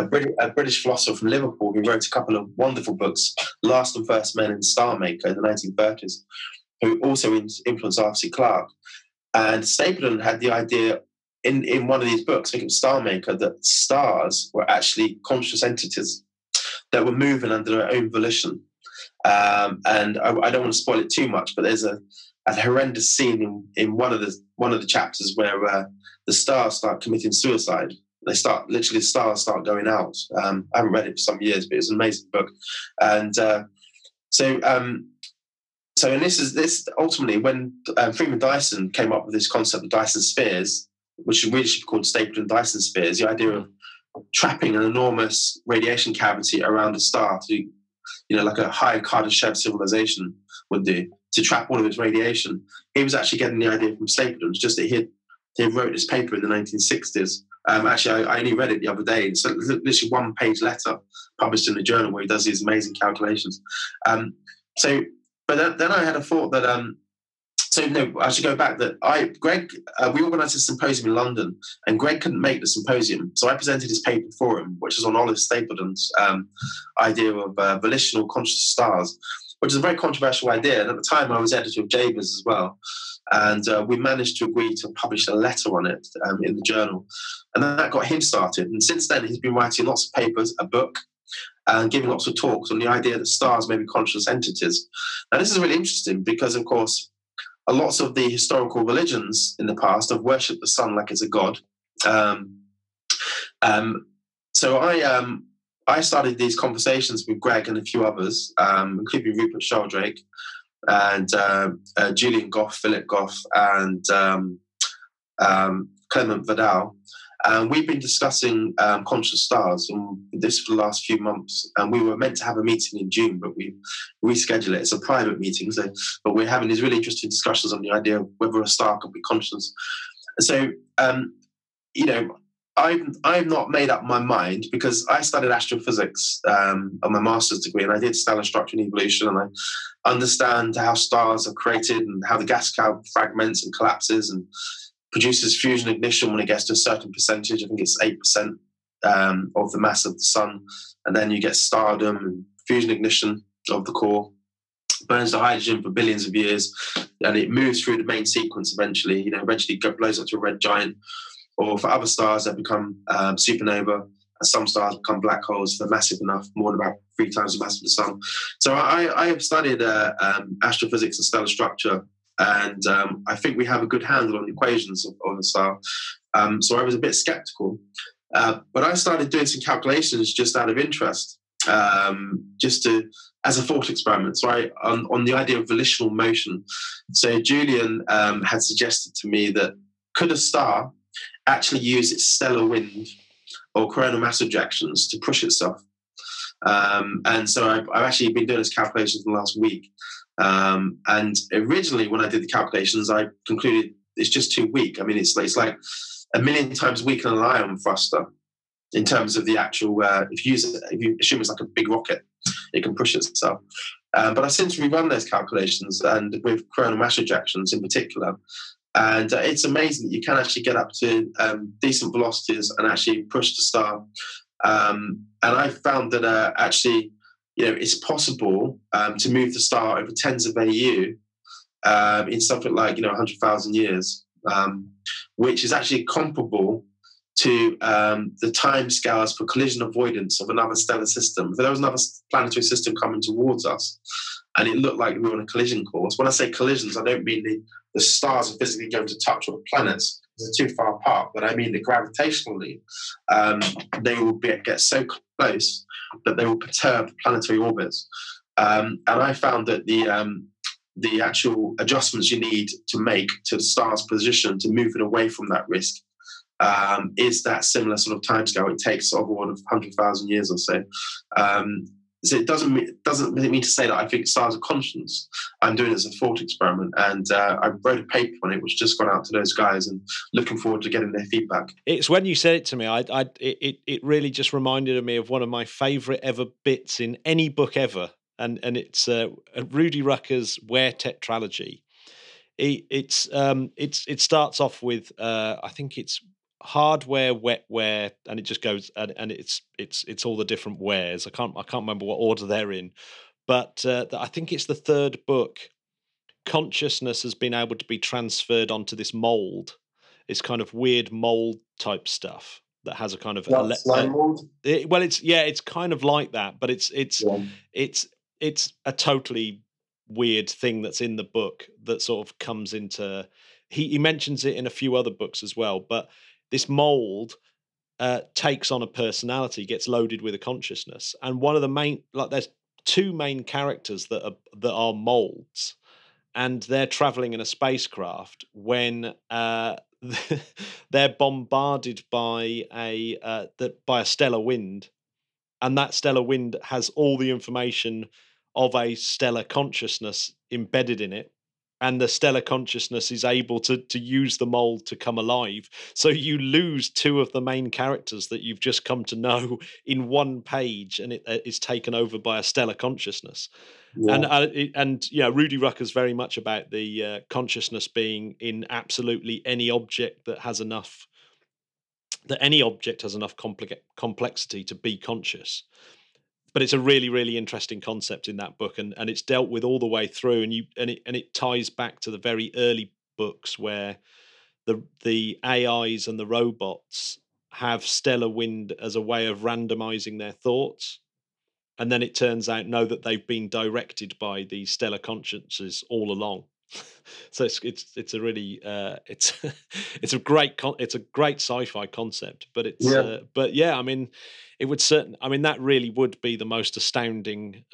British philosopher from Liverpool who wrote a couple of wonderful books, Last and First Men and Star Maker in the 1930s, who also influenced Arthur C. Clarke. And Stapledon had the idea in one of these books, I think it was Star Maker, that stars were actually conscious entities that were moving under their own volition. And I don't want to spoil it too much, but there's a horrendous scene in one of the chapters where the stars start committing suicide. The stars start going out. I haven't read it for some years, but it's an amazing book. And so this ultimately when Freeman Dyson came up with this concept of Dyson spheres, which really should be called Stapledon Dyson spheres, the idea of trapping an enormous radiation cavity around a star to, you know, like a high Kardashev civilization would do, to trap all of its radiation. He was actually getting the idea from Stapledon. It's just that he wrote this paper in the 1960s Actually, I only read it the other day. It's literally one-page letter published in the journal where he does these amazing calculations. But then I had a thought that, I should go back that we organised a symposium in London, and Greg couldn't make the symposium. So I presented his paper for him, which is on Oliver Stapledon's idea of volitional conscious stars, which is a very controversial idea. And at the time, I was editor of Jabers as well. And we managed to agree to publish a letter on it in the journal. And that got him started. And since then, he's been writing lots of papers, a book, and giving lots of talks on the idea that stars may be conscious entities. Now, this is really interesting because, of course, lots of the historical religions in the past have worshipped the sun like it's a god. So I started these conversations with Greg and a few others, including Rupert Sheldrake, and Julian Goff, Philip Goff, and Clement Vidal. And we've been discussing conscious stars and this for the last few months. And we were meant to have a meeting in June, but we rescheduled it. It's a private meeting, but we're having these really interesting discussions on the idea of whether a star could be conscious. So, I've not made up my mind because I studied astrophysics on my master's degree, and I did stellar structure and evolution, and I understand how stars are created and how the gas cloud fragments and collapses and produces fusion ignition when it gets to a certain percentage. I think it's 8% of the mass of the sun, and then you get stardom and fusion ignition of the core. Burns the hydrogen for billions of years, and it moves through the main sequence eventually. Eventually blows up to a red giant. Or for other stars that become supernova, and some stars become black holes. They're massive enough, more than about 3 times the mass of the sun. So I have studied astrophysics and stellar structure, and I think we have a good handle on the equations of a star. So I was a bit sceptical. But I started doing some calculations just out of interest, as a thought experiment, on the idea of volitional motion. So Julian had suggested to me that could a star actually use its stellar wind or coronal mass ejections to push itself. And so I've actually been doing this calculations the last week. And originally when I did the calculations, I concluded it's just too weak. I mean, it's like 1 million times weaker than an ion thruster in terms of the actual, if you assume it's like a big rocket, it can push itself. But I've since rerun those calculations, and with coronal mass ejections in particular. And it's amazing that you can actually get up to decent velocities and actually push the star. And I found that it's possible to move the star over tens of AU in something like 100,000 years, which is actually comparable to the time scales for collision avoidance of another stellar system. If there was another planetary system coming towards us, and it looked like we were on a collision course. When I say collisions, I don't mean the stars are physically going to touch with planets, because they're too far apart, but I mean that gravitationally, they will get so close that they will perturb planetary orbits. And I found that the actual adjustments you need to make to the star's position to move it away from that risk is that similar sort of timescale. It takes sort of order of 100,000 years or so. So it doesn't mean to say that I think stars are conscious. I'm doing it as a thought experiment, and I wrote a paper on it, which just gone out to those guys, and looking forward to getting their feedback. It's when you said it to me, it really just reminded me of one of my favourite ever bits in any book ever, and it's Rudi Rucker's Ware Tetralogy. It starts off with I think it's hardware, wetware, and it just goes and it's all the different wares. I can't remember what order they're in, but I think it's the third book. Consciousness has been able to be transferred onto this mold. It's kind of weird mold type stuff that has a kind of slime mold. It's kind of like that, but it's a totally weird thing that's in the book that sort of comes into. He mentions it in a few other books as well, but this mold takes on a personality, gets loaded with a consciousness. And one of the there's 2 main characters that are molds, and they're traveling in a spacecraft when they're bombarded by a stellar wind, and that stellar wind has all the information of a stellar consciousness embedded in it. and the stellar consciousness is able to use the mold to come alive. So you lose two of the main characters that you've just come to know in one page, and it is taken over by a stellar consciousness. Yeah. And yeah, Rudi Rucker's very much about the consciousness being in absolutely any object that has enough, that any object has enough complexity to be conscious. But it's a really, really interesting concept in that book, and it's dealt with all the way through, and it ties back to the very early books where the AIs and the robots have stellar wind as a way of randomizing their thoughts. And then it turns out, no, that they've been directed by the stellar consciences all along. So it's a really it's a great sci-fi concept, but it's yeah. But yeah, I mean, it would certainly, I mean, that really would be the most astounding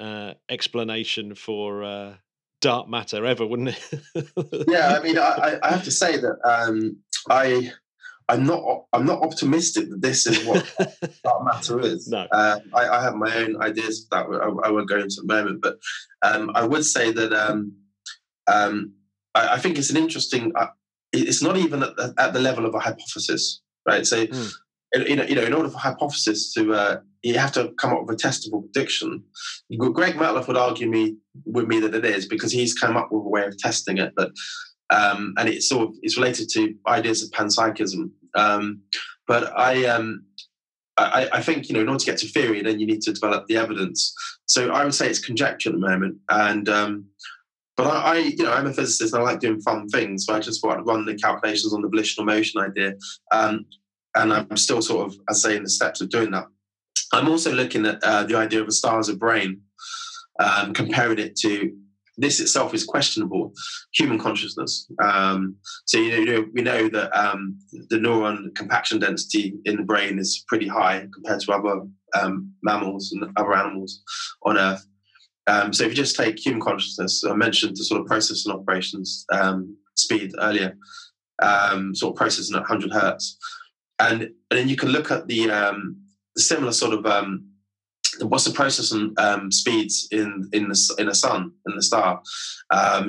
explanation for dark matter ever, wouldn't it? Yeah, I mean, I have to say that I'm not optimistic that this is what dark matter is. No, I have my own ideas that I won't go into at the moment, but I would say that. I think it's an interesting. It's not even at the level of a hypothesis, right? So, in order for hypothesis to, you have to come up with a testable prediction. Greg Matloff would argue with me that it is, because he's come up with a way of testing it, but and it's sort of, it's related to ideas of panpsychism. But I think, in order to get to theory, then you need to develop the evidence. So I would say it's conjecture at the moment, and. But I'm a physicist and I like doing fun things, so I just want to run the calculations on the volitional motion idea. And I'm still sort of, as I say, in the steps of doing that. I'm also looking at the idea of a star as a brain, comparing it to, this itself is questionable, human consciousness. So we know that the neuron compaction density in the brain is pretty high compared to other mammals and other animals on Earth. So if you just take human consciousness, I mentioned the sort of processing operations speed earlier, sort of processing at 100 hertz. And then you can look at the similar sort of, what's the processing speeds in the sun, in the star,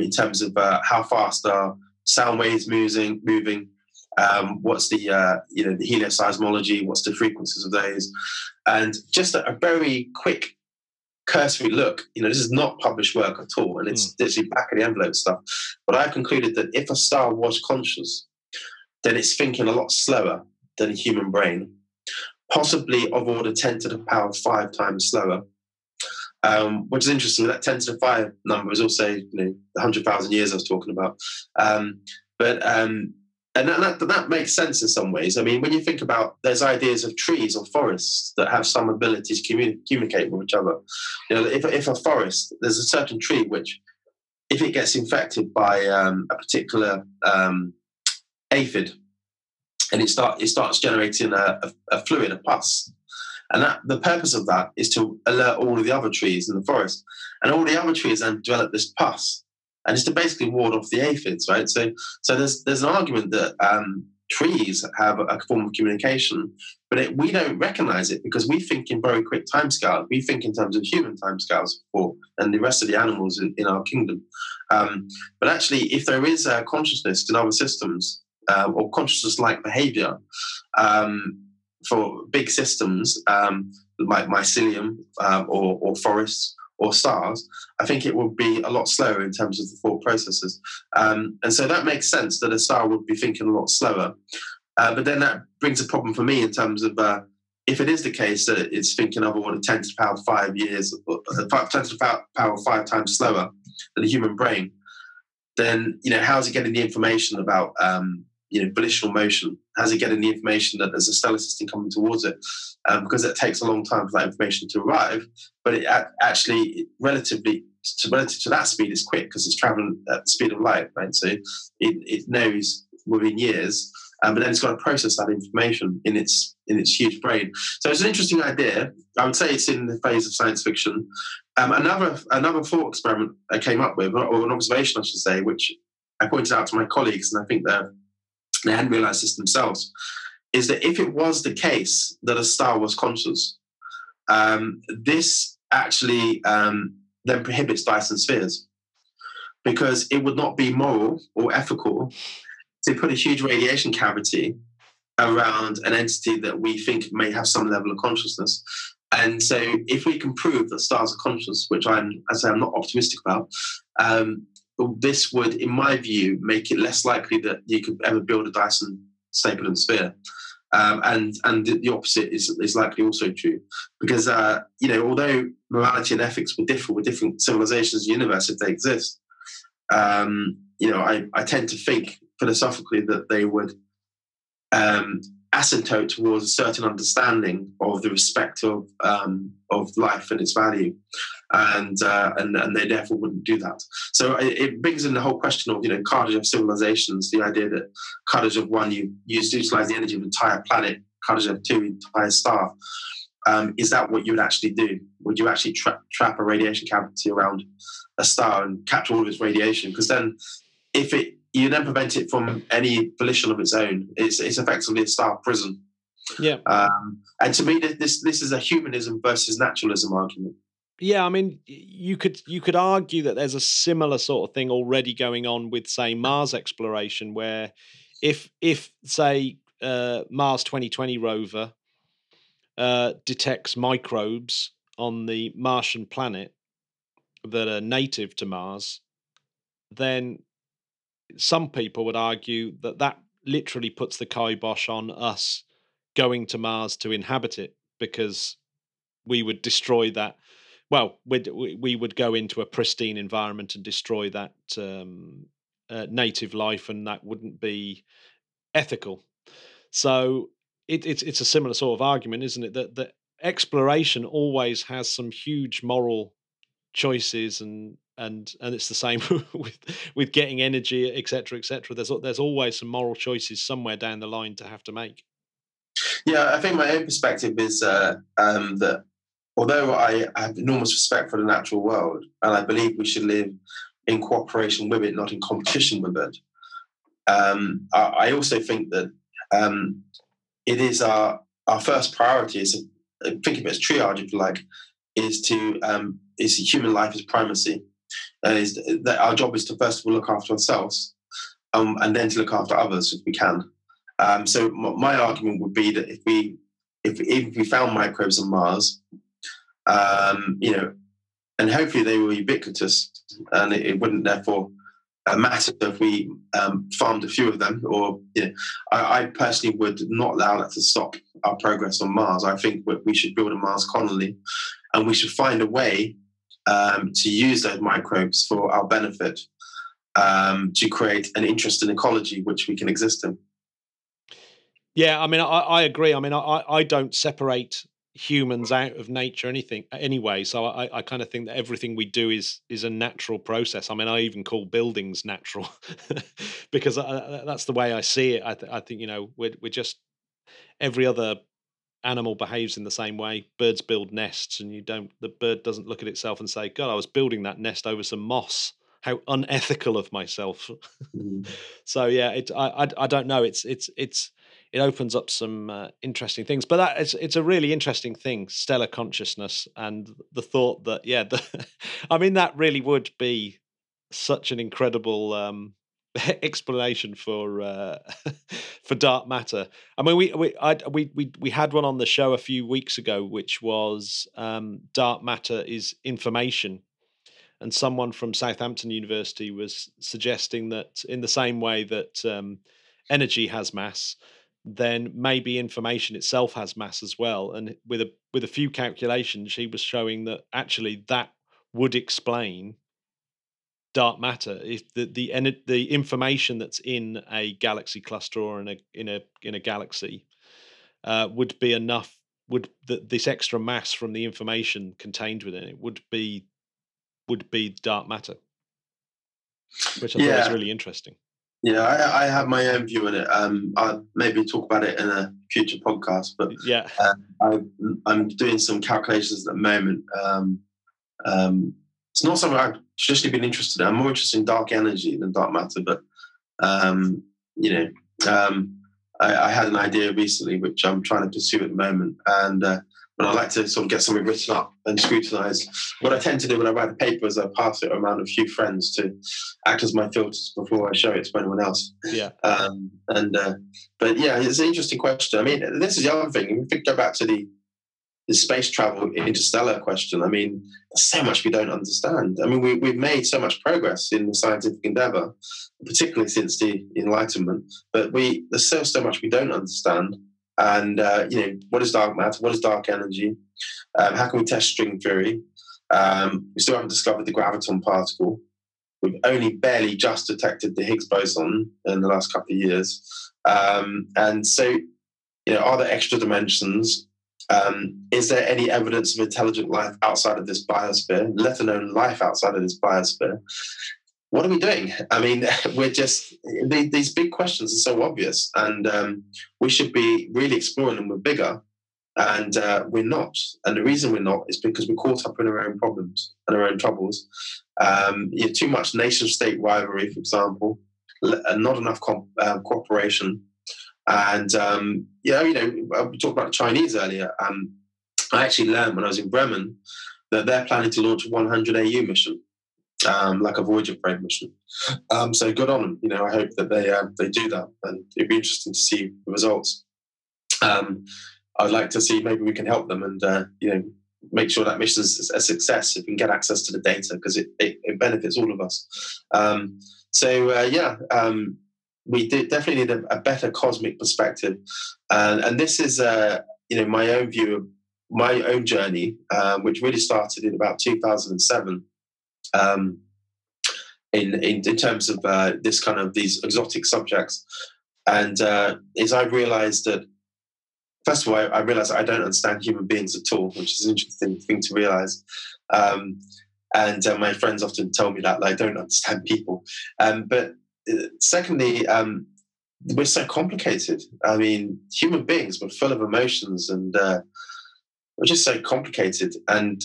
in terms of how fast are sound waves moving, what's the, the helioseismology, what's the frequencies of those. And just a very quick cursory look, this is not published work at all, and it's literally back of the envelope stuff, but I've concluded that if a star was conscious, then it's thinking a lot slower than a human brain, possibly of order 10 to the power 5 times slower, which is interesting. That 10 to the 5 number is also the 100,000 years I was talking about, and that makes sense in some ways. I mean, when you think about, there's ideas of trees or forests that have some ability to communicate with each other. If a forest, there's a certain tree which, if it gets infected by a particular aphid, and it starts generating a fluid, a pus, and that the purpose of that is to alert all of the other trees in the forest, and all the other trees then develop this pus. And it's to basically ward off the aphids, right? So there's an argument that trees have a form of communication, but we don't recognize it because we think in very quick timescales. We think in terms of human timescales and the rest of the animals in our kingdom. But actually, if there is consciousness in other systems or consciousness-like behavior for big systems like mycelium or forests, or stars, I think it would be a lot slower in terms of the thought processes. And so that makes sense that a star would be thinking a lot slower. But then that brings a problem for me in terms of if it is the case that it's thinking of a 10 to the power 5 years, 10 to the power 5 times slower than a human brain, then, how's it getting the information about, volitional motion? How's it getting the information that there's a stellar system coming towards it? Because it takes a long time for that information to arrive, but it actually, relative to that speed, is quick because it's traveling at the speed of light, right? So it knows within years, but then it's got to process that information in its huge brain. So it's an interesting idea. I would say it's in the phase of science fiction. Another thought experiment I came up with, or an observation, I should say, which I pointed out to my colleagues, and I think they hadn't realized this themselves, is that if it was the case that a star was conscious, this actually then prohibits Dyson spheres. because it would not be moral or ethical to put a huge radiation cavity around an entity that we think may have some level of consciousness. And so if we can prove that stars are conscious, which I'm not optimistic about, this would, in my view, make it less likely that you could ever build a Dyson Stapleton sphere. And the opposite is likely also true. Because, although morality and ethics will differ with different civilizations in the universe if they exist, I tend to think philosophically that they would asymptote towards a certain understanding of the respect of life and its value, and they therefore wouldn't do that. So it brings in the whole question of cartage of civilizations, the idea that cartage of one, you utilize the energy of an entire planet; cartage of two, an entire star. Is that what you would actually do? Would you actually trap a radiation cavity around a star and capture all of its radiation? Because then, you then prevent it from any volition of its own. It's effectively a star prison. Yeah. And to me, this is a humanism versus naturalism argument. Yeah, I mean, you could argue that there's a similar sort of thing already going on with, say, Mars exploration, where if Mars 2020 rover detects microbes on the Martian planet that are native to Mars, then some people would argue that literally puts the kibosh on us going to Mars to inhabit it, because we would destroy that. Well, we would go into a pristine environment and destroy that native life, and that wouldn't be ethical. So it's a similar sort of argument, isn't it? That the exploration always has some huge moral choices, and it's the same with getting energy, etc. There's always some moral choices somewhere down the line to have to make. Yeah, I think my own perspective is that although I have enormous respect for the natural world, and I believe we should live in cooperation with it, not in competition with it, I also think that it is our first priority, is, think of it as triage, if you like, is human life is primacy. Is that our job is to first of all look after ourselves, and then to look after others if we can. So my argument would be that if we found microbes on Mars, and hopefully they were ubiquitous, and it wouldn't therefore matter if we farmed a few of them. Or I personally would not allow that to stop our progress on Mars. I think we should build a Mars colony, and we should find a way to use those microbes for our benefit, to create an interest in ecology which we can exist in. Yeah, I mean, I agree. I mean, I don't separate humans out of nature anyway. So I kind of think that everything we do is a natural process. I mean, I even call buildings natural because that's the way I see it. I think, we're just, every other animal behaves in the same way. Birds build nests, and the bird doesn't look at itself and say, God, I was building that nest over some moss. How unethical of myself. Mm. So yeah, I don't know. It opens up some interesting things, but it's a really interesting thing, stellar consciousness, and the thought that, I mean, that really would be such an incredible, explanation for dark matter. I mean, we had one on the show a few weeks ago, which was dark matter is information, and someone from Southampton University was suggesting that in the same way that energy has mass, then maybe information itself has mass as well. And with a few calculations, she was showing that actually that would explain dark matter. If the information that's in a galaxy cluster or in a galaxy would be enough, this extra mass from the information contained within it would be dark matter, which I thought was really interesting. Yeah, I have my own view on it. I'll maybe talk about it in a future podcast, but I'm doing some calculations at the moment. It's not something I've traditionally been interested in. I'm more interested in dark energy than dark matter, but I had an idea recently which I'm trying to pursue at the moment, and and I like to sort of get something written up and scrutinised. What I tend to do when I write a paper is I pass it around a few friends to act as my filters before I show it to anyone else. Yeah. But yeah, it's an interesting question. I mean, this is the other thing. If we go back to the space travel interstellar question, I mean, there's so much we don't understand. I mean, we've made so much progress in the scientific endeavour, particularly since the Enlightenment, but there's still so much we don't understand. And, you know, what is dark matter? What is dark energy? How can we test string theory? We still haven't discovered the graviton particle. We've only barely just detected the Higgs boson in the last couple of years. And so, you know, are there extra dimensions? Is there any evidence of intelligent life outside of this biosphere, let alone life outside of this biosphere? What are we doing? I mean, we're just, these big questions are so obvious, and we should be really exploring them. We're bigger, and we're not. And the reason we're not is because we're caught up in our own problems and our own troubles. You know, too much nation-state rivalry, for example, not enough cooperation. And, yeah, you know, we talked about the Chinese earlier. I actually learned when I was in Bremen that they're planning to launch a 100 AU mission. Like a Voyager probe mission. So good on them. You know, I hope that they do that, and it'd be interesting to see the results. I'd like to see maybe we can help them and, you know, make sure that mission is a success if we can get access to the data, because it benefits all of us. We definitely need a better cosmic perspective. And this is, you know, my own view of my own journey, which really started in about 2007. In terms of this kind of these exotic subjects, and is I realised that first of all I realised I don't understand human beings at all, which is an interesting thing to realise. And my friends often tell me that I don't understand people. But secondly, we're so complicated. I mean, human beings, we're full of emotions, and we're just so complicated, and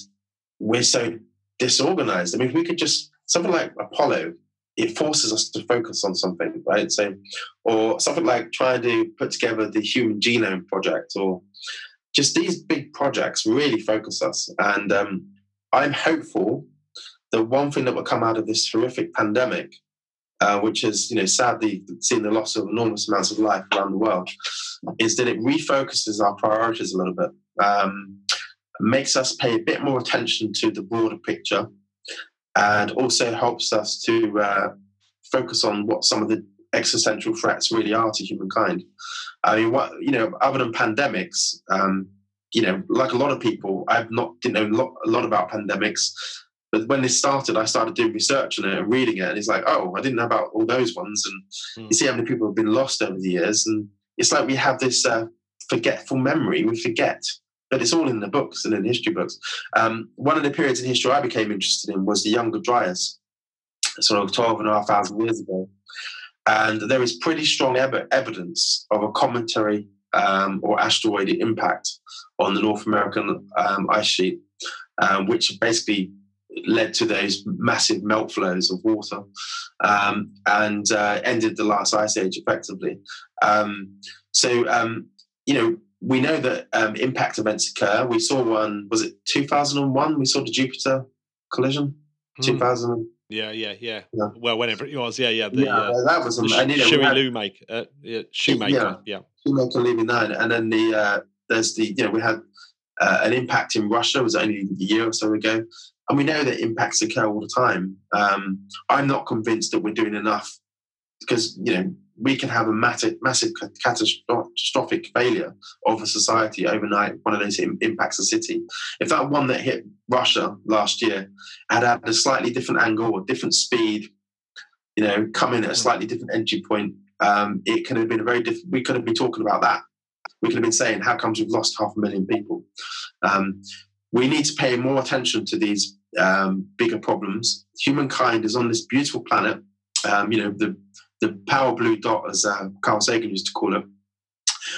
we're so disorganized. I mean, if we could just, something like Apollo, it forces us to focus on something, right? So, or something like trying to put together the Human Genome Project, or just these big projects really focus us. And I'm hopeful that one thing that will come out of this horrific pandemic, which has, you know, sadly seen the loss of enormous amounts of life around the world, is that it refocuses our priorities a little bit. Makes us pay a bit more attention to the broader picture, and also helps us to focus on what some of the existential threats really are to humankind. I mean, what, you know, other than pandemics, you know, like a lot of people, I didn't know a lot about pandemics, but when this started, I started doing research on it and reading it, and it's like, oh, I didn't know about all those ones. And you see how many people have been lost over the years, and it's like we have this forgetful memory. We forget. But it's all in the books and in history books. One of the periods in history I became interested in was the Younger Dryas, sort of 12,500 years ago. And there is pretty strong evidence of a cometary or asteroid impact on the North American ice sheet, which basically led to those massive melt flows of water and ended the last ice age effectively. You know, we know that impact events occur. We saw one, was it 2001? We saw the Jupiter collision, 2000. Yeah. Well, whenever it was, yeah. That was Shoemaker. Yeah. Shoemaker Levy 9. And then there's the, you know, we had an impact in Russia. It was only a year or so ago. And we know that impacts occur all the time. I'm not convinced that we're doing enough because, you know, we can have a massive catastrophic failure of a society overnight. One of those impacts a city. If that one that hit Russia last year had a slightly different angle or different speed, you know, come in at a slightly different entry point, it could have been a very different. We could have been talking about that. We could have been saying, "How comes we've lost 500,000 people?" We need to pay more attention to these bigger problems. Humankind is on this beautiful planet. You know, the power blue dot, as Carl Sagan used to call it.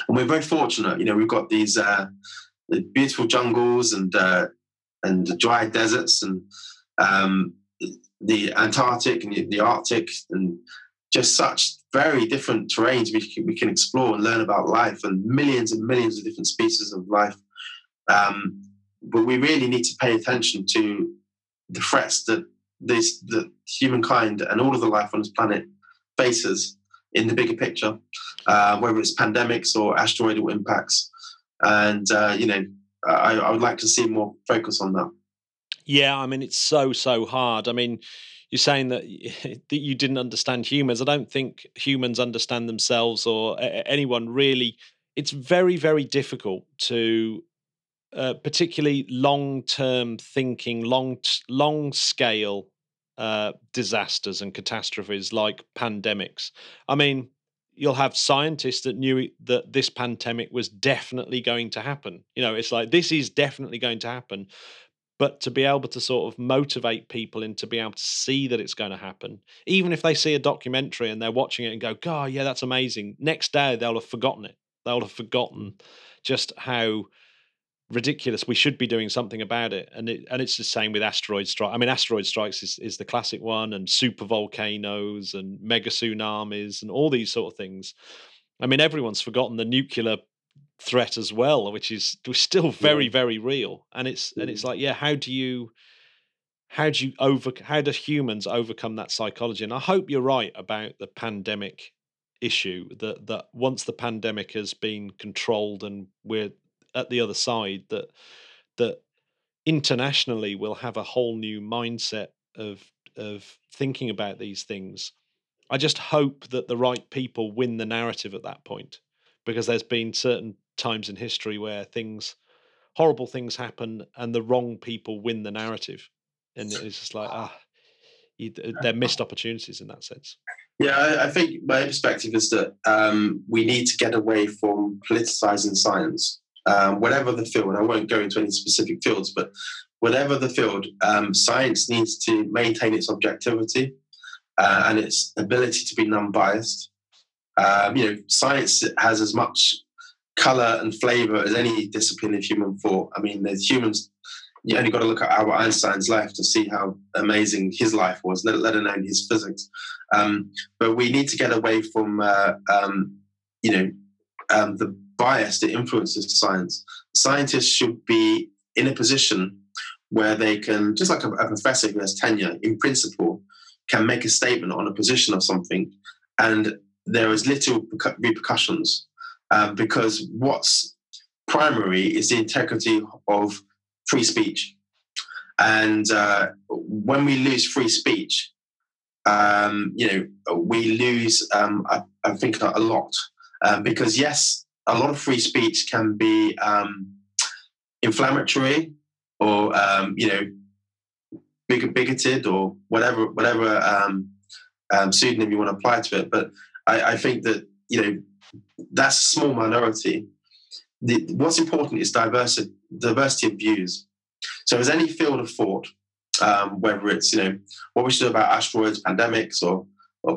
And we're very fortunate. You know, we've got these the beautiful jungles and the dry deserts and the Antarctic and the Arctic, and just such very different terrains we can explore and learn about life, and millions of different species of life. But we really need to pay attention to the threats that that humankind and all of the life on this planet faces in the bigger picture, whether it's pandemics or asteroidal impacts. And, you know, I would like to see more focus on that. Yeah, I mean, it's so hard. I mean, you're saying that you didn't understand humans. I don't think humans understand themselves or anyone really. It's very, very difficult to... particularly long-term thinking, long-scale disasters and catastrophes like pandemics. I mean, you'll have scientists that knew that this pandemic was definitely going to happen. You know, it's like, this is definitely going to happen. But to be able to sort of motivate people into being able to see that it's going to happen, even if they see a documentary and they're watching it and go, God, yeah, that's amazing. Next day, they'll have forgotten it. They'll have forgotten just how... ridiculous. We should be doing something about it, and it's the same with asteroid strikes. I mean, asteroid strikes is the classic one, and super volcanoes, and mega tsunamis, and all these sort of things. I mean, everyone's forgotten the nuclear threat as well, which is still very, very real. And it's like, yeah, how do humans overcome that psychology? And I hope you're right about the pandemic issue. That once the pandemic has been controlled and we're at the other side, that internationally we'll have a whole new mindset of thinking about these things. I just hope that the right people win the narrative at that point, because there's been certain times in history where horrible things happen and the wrong people win the narrative, and it's just like they're missed opportunities in that sense. Yeah, I think my perspective is that we need to get away from politicizing science. Whatever the field, and I won't go into any specific fields, but whatever the field, science needs to maintain its objectivity and its ability to be non-biased. You know, science has as much colour and flavour as any discipline of human thought. I mean, there's humans, you only got to look at Albert Einstein's life to see how amazing his life was, let alone his physics. But we need to get away from, the bias that influences science. Scientists should be in a position where they can, just like a professor who has tenure, in principle, can make a statement on a position of something, and there is little repercussions because what's primary is the integrity of free speech. And when we lose free speech, we lose, I think, a lot because, yes, a lot of free speech can be inflammatory or, bigoted or whatever pseudonym you want to apply to it. But I think that, that's a small minority. What's important is diversity of views. So as any field of thought, whether it's, what we should do about asteroids, pandemics or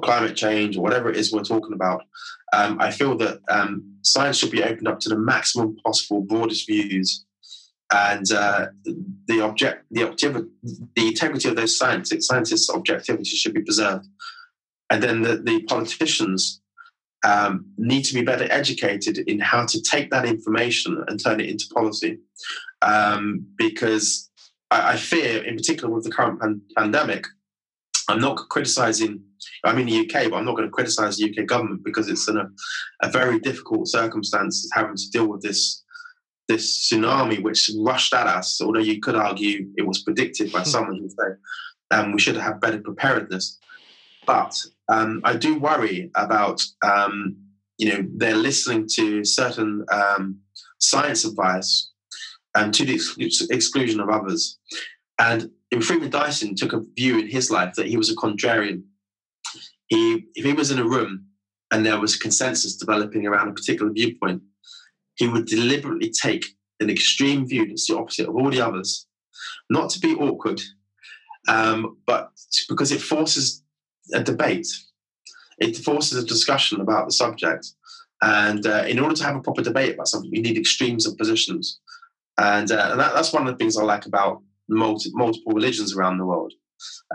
climate change or whatever it is we're talking about, I feel that science should be opened up to the maximum possible broadest views, and the integrity of those scientists' objectivity should be preserved. And then the politicians need to be better educated in how to take that information and turn it into policy, because I fear, in particular with the current pandemic, I'm not criticising. I'm in the UK, but I'm not going to criticise the UK government because it's in a very difficult circumstance having to deal with this tsunami which rushed at us, although you could argue it was predicted by someone who said we should have better preparedness. But I do worry about, they're listening to certain science advice and to the exclusion of others. And Freeman Dyson took a view in his life that he was a contrarian. If he was in a room and there was consensus developing around a particular viewpoint, he would deliberately take an extreme view that's the opposite of all the others, not to be awkward, but because it forces a debate. It forces a discussion about the subject. And in order to have a proper debate about something, you need extremes of positions. And, that's one of the things I like about multiple religions around the world.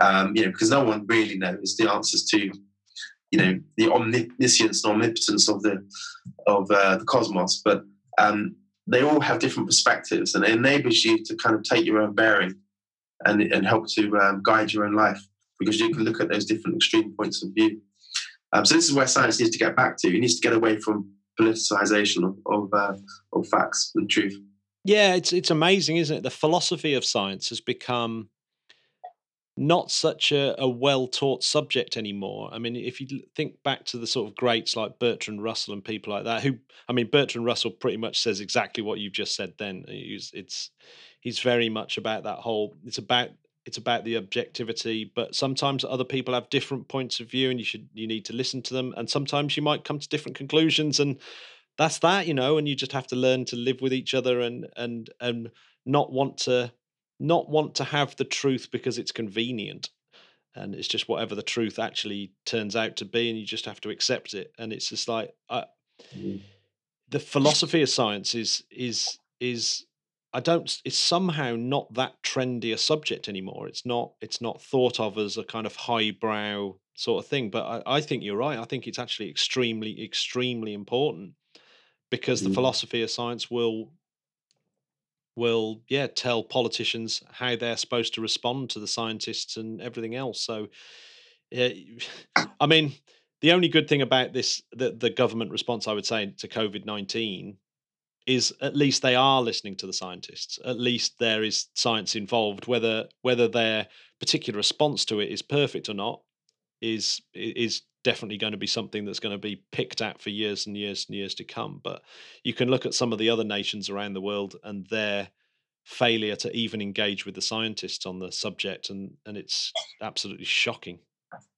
Because no one really knows the answers to, the omniscience and omnipotence of the cosmos. But they all have different perspectives, and it enables you to kind of take your own bearing and help to guide your own life, because you can look at those different extreme points of view. So this is where science needs to get back to. It needs to get away from politicization of facts and truth. Yeah, it's amazing, isn't it? The philosophy of science has become not such a well-taught subject anymore. I mean, if you think back to the sort of greats like Bertrand Russell and people like that, who, I mean, Bertrand Russell pretty much says exactly what you've just said then. He's very much about that whole, it's about the objectivity, but sometimes other people have different points of view and you need to listen to them. And sometimes you might come to different conclusions, and that's that, you know, and you just have to learn to live with each other and not want to have the truth because it's convenient, and it's just whatever the truth actually turns out to be, and you just have to accept it. And it's just like the philosophy of science is it's somehow not that trendy a subject anymore. It's not thought of as a kind of highbrow sort of thing. But I think you're right. I think it's actually extremely, extremely important, because the philosophy of science will tell politicians how they're supposed to respond to the scientists and everything else. So, I mean, the only good thing about this, the government response, I would say, to COVID-19 is at least they are listening to the scientists. At least there is science involved. Whether their particular response to it is perfect or not is definitely going to be something that's going to be picked at for years and years and years to come. But you can look at some of the other nations around the world and their failure to even engage with the scientists on the subject, and it's absolutely shocking.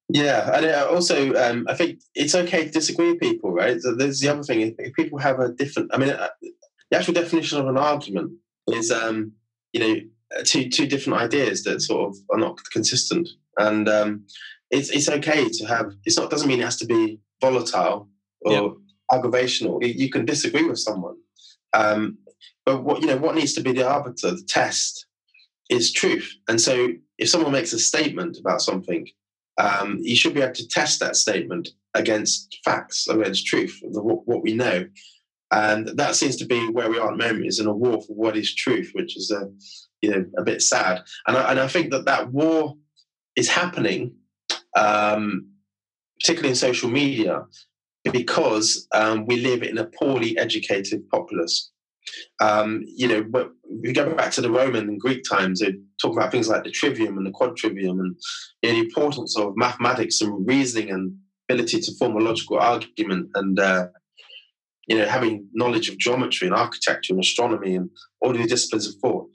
Yeah, and also I think it's okay to disagree with people, right? So there's the other thing. If people have a different, I mean, the actual definition of an argument is, two different ideas that sort of are not consistent. And it's okay to have, doesn't mean it has to be volatile or aggravational. You can disagree with someone. But what needs to be the arbiter, the test, is truth. And so if someone makes a statement about something, you should be able to test that statement against facts, against truth, what we know. And that seems to be where we are at the moment, is in a war for what is truth, which is a bit sad. And I think that war is happening, particularly in social media, because we live in a poorly educated populace. If you go back to the Roman and Greek times, they talk about things like the trivium and the quadrivium, and the importance of mathematics and reasoning and ability to form a logical argument, and having knowledge of geometry and architecture and astronomy and all the disciplines of thought.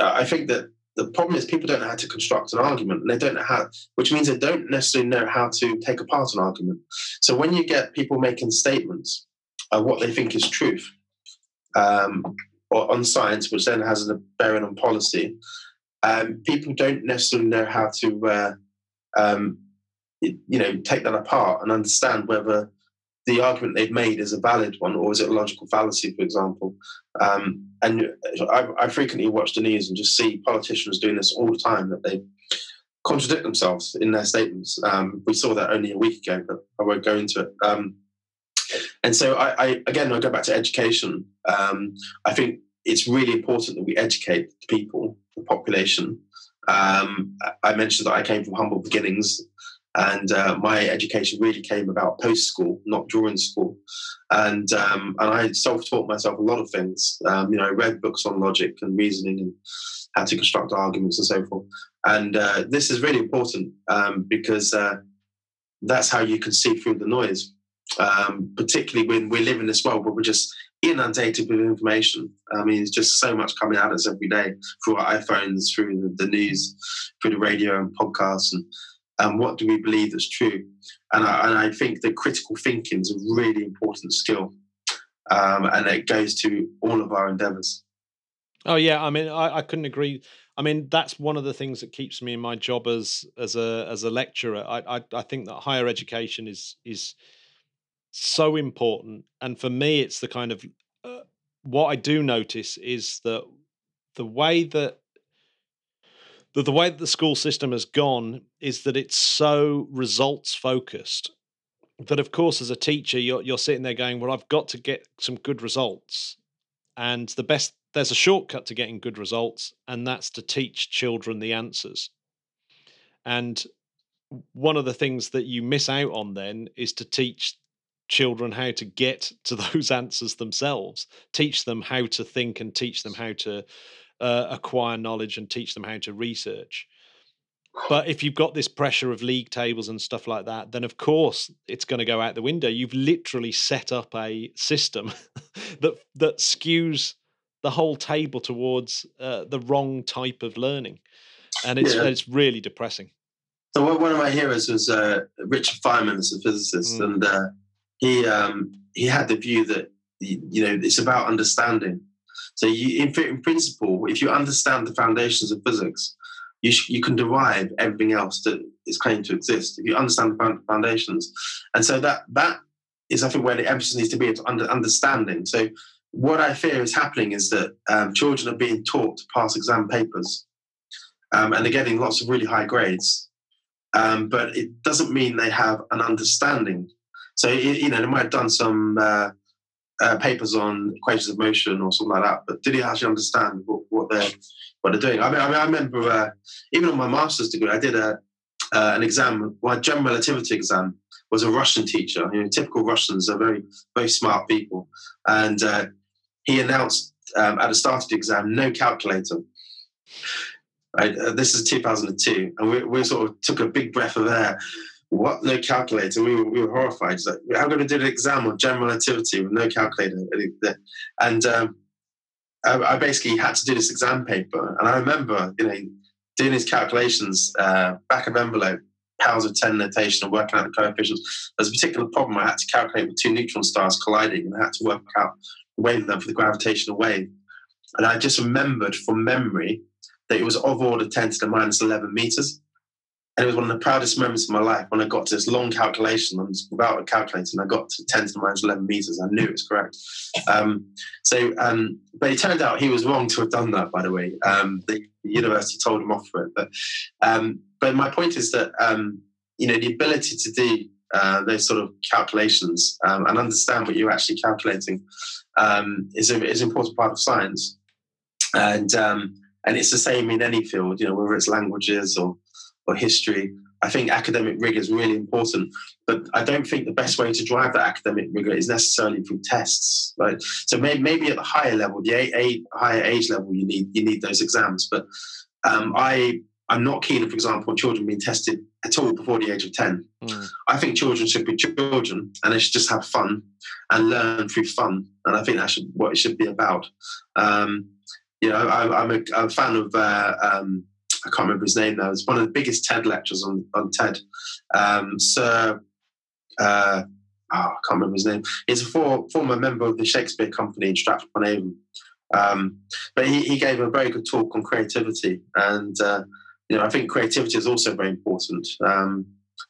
I think that the problem is people don't know how to construct an argument, and they don't know how, which means they don't necessarily know how to take apart an argument. So when you get people making statements of what they think is truth, or on science, which then has a bearing on policy, people don't necessarily know how to, take that apart and understand whether the argument they've made is a valid one, or is it a logical fallacy, for example. And I frequently watch the news and just see politicians doing this all the time, that they contradict themselves in their statements. We saw that only a week ago, but I won't go into it. And so I go back to education. I think it's really important that we educate people, the population. I mentioned that I came from humble beginnings, and my education really came about post-school, not during school. And I self-taught myself a lot of things. I read books on logic and reasoning and how to construct arguments and so forth. And this is really important because that's how you can see through the noise. Particularly when we live in this world where we're just inundated with information. I mean, it's just so much coming at us every day through our iPhones, through the news, through the radio and podcasts, and what do we believe is true? And I think that critical thinking is a really important skill, and it goes to all of our endeavours. Oh yeah, I mean, I couldn't agree. I mean, that's one of the things that keeps me in my job as a lecturer. I think that higher education is so important, and for me it's the kind of what I do notice is that the way that the school system has gone is that it's so results focused that, of course, as a teacher you're sitting there going, well, I've got to get some good results, And the best, there's a shortcut to getting good results, and that's to teach children the answers. And one of the things that you miss out on then is to teach children how to get to those answers themselves, teach them how to think, and teach them how to acquire knowledge, and teach them how to research. But if you've got this pressure of league tables and stuff like that, then of course it's going to go out the window. You've literally set up a system that skews the whole table towards the wrong type of learning. And it's really depressing. So one of my heroes was Richard Feynman, as a physicist, and he had the view that, you know, it's about understanding. So you, in principle, if you understand the foundations of physics, you can derive everything else that is claimed to exist, if you understand the foundations. And so that is, I think, where the emphasis needs to be, understanding. So what I fear is happening is that children are being taught to pass exam papers, and they're getting lots of really high grades, but it doesn't mean they have an understanding. So, you know, they might have done some papers on equations of motion or something like that, but did he actually understand what they're doing? I mean, I remember even on my master's degree, I did an exam. My general relativity exam was a Russian teacher. You know, typical Russians are very, very smart people, and he announced at the start of the exam, no calculator. Right, this is 2002, and we sort of took a big breath of air. What? No calculator? We were horrified. It's like, I'm going to do an exam on general relativity with no calculator. And I basically had to do this exam paper. And I remember, you know, doing these calculations, back of envelope, powers of 10 notation, and working out the coefficients. There's a particular problem I had to calculate with two neutron stars colliding, and I had to work out the wavelength for the gravitational wave. And I just remembered from memory that it was of order 10 to the minus 11 meters. And it was one of the proudest moments of my life when I got to this long calculation. I'm about to calculate, and I got to 10 to the minus 11 meters. I knew it was correct. But it turned out he was wrong to have done that, by the way. The university told him off for it. But my point is that, you know, the ability to do those sort of calculations and understand what you're actually calculating is an important part of science. And it's the same in any field, you know, whether it's languages or history. I think academic rigor is really important, but I don't think the best way to drive that academic rigor is necessarily through tests. Right? So maybe at the higher level, the higher age level, you need those exams. But I'm not keen, for example, on children being tested at all before the age of 10. I think children should be children, and they should just have fun and learn through fun. And I think that's what it should be about. You know, I'm a fan of... I can't remember his name now. It's one of the biggest TED lecturers on TED. I can't remember his name. He's a former member of the Shakespeare Company in Stratford-upon-Avon. But he gave a very good talk on creativity. And, you know, I think creativity is also very important. You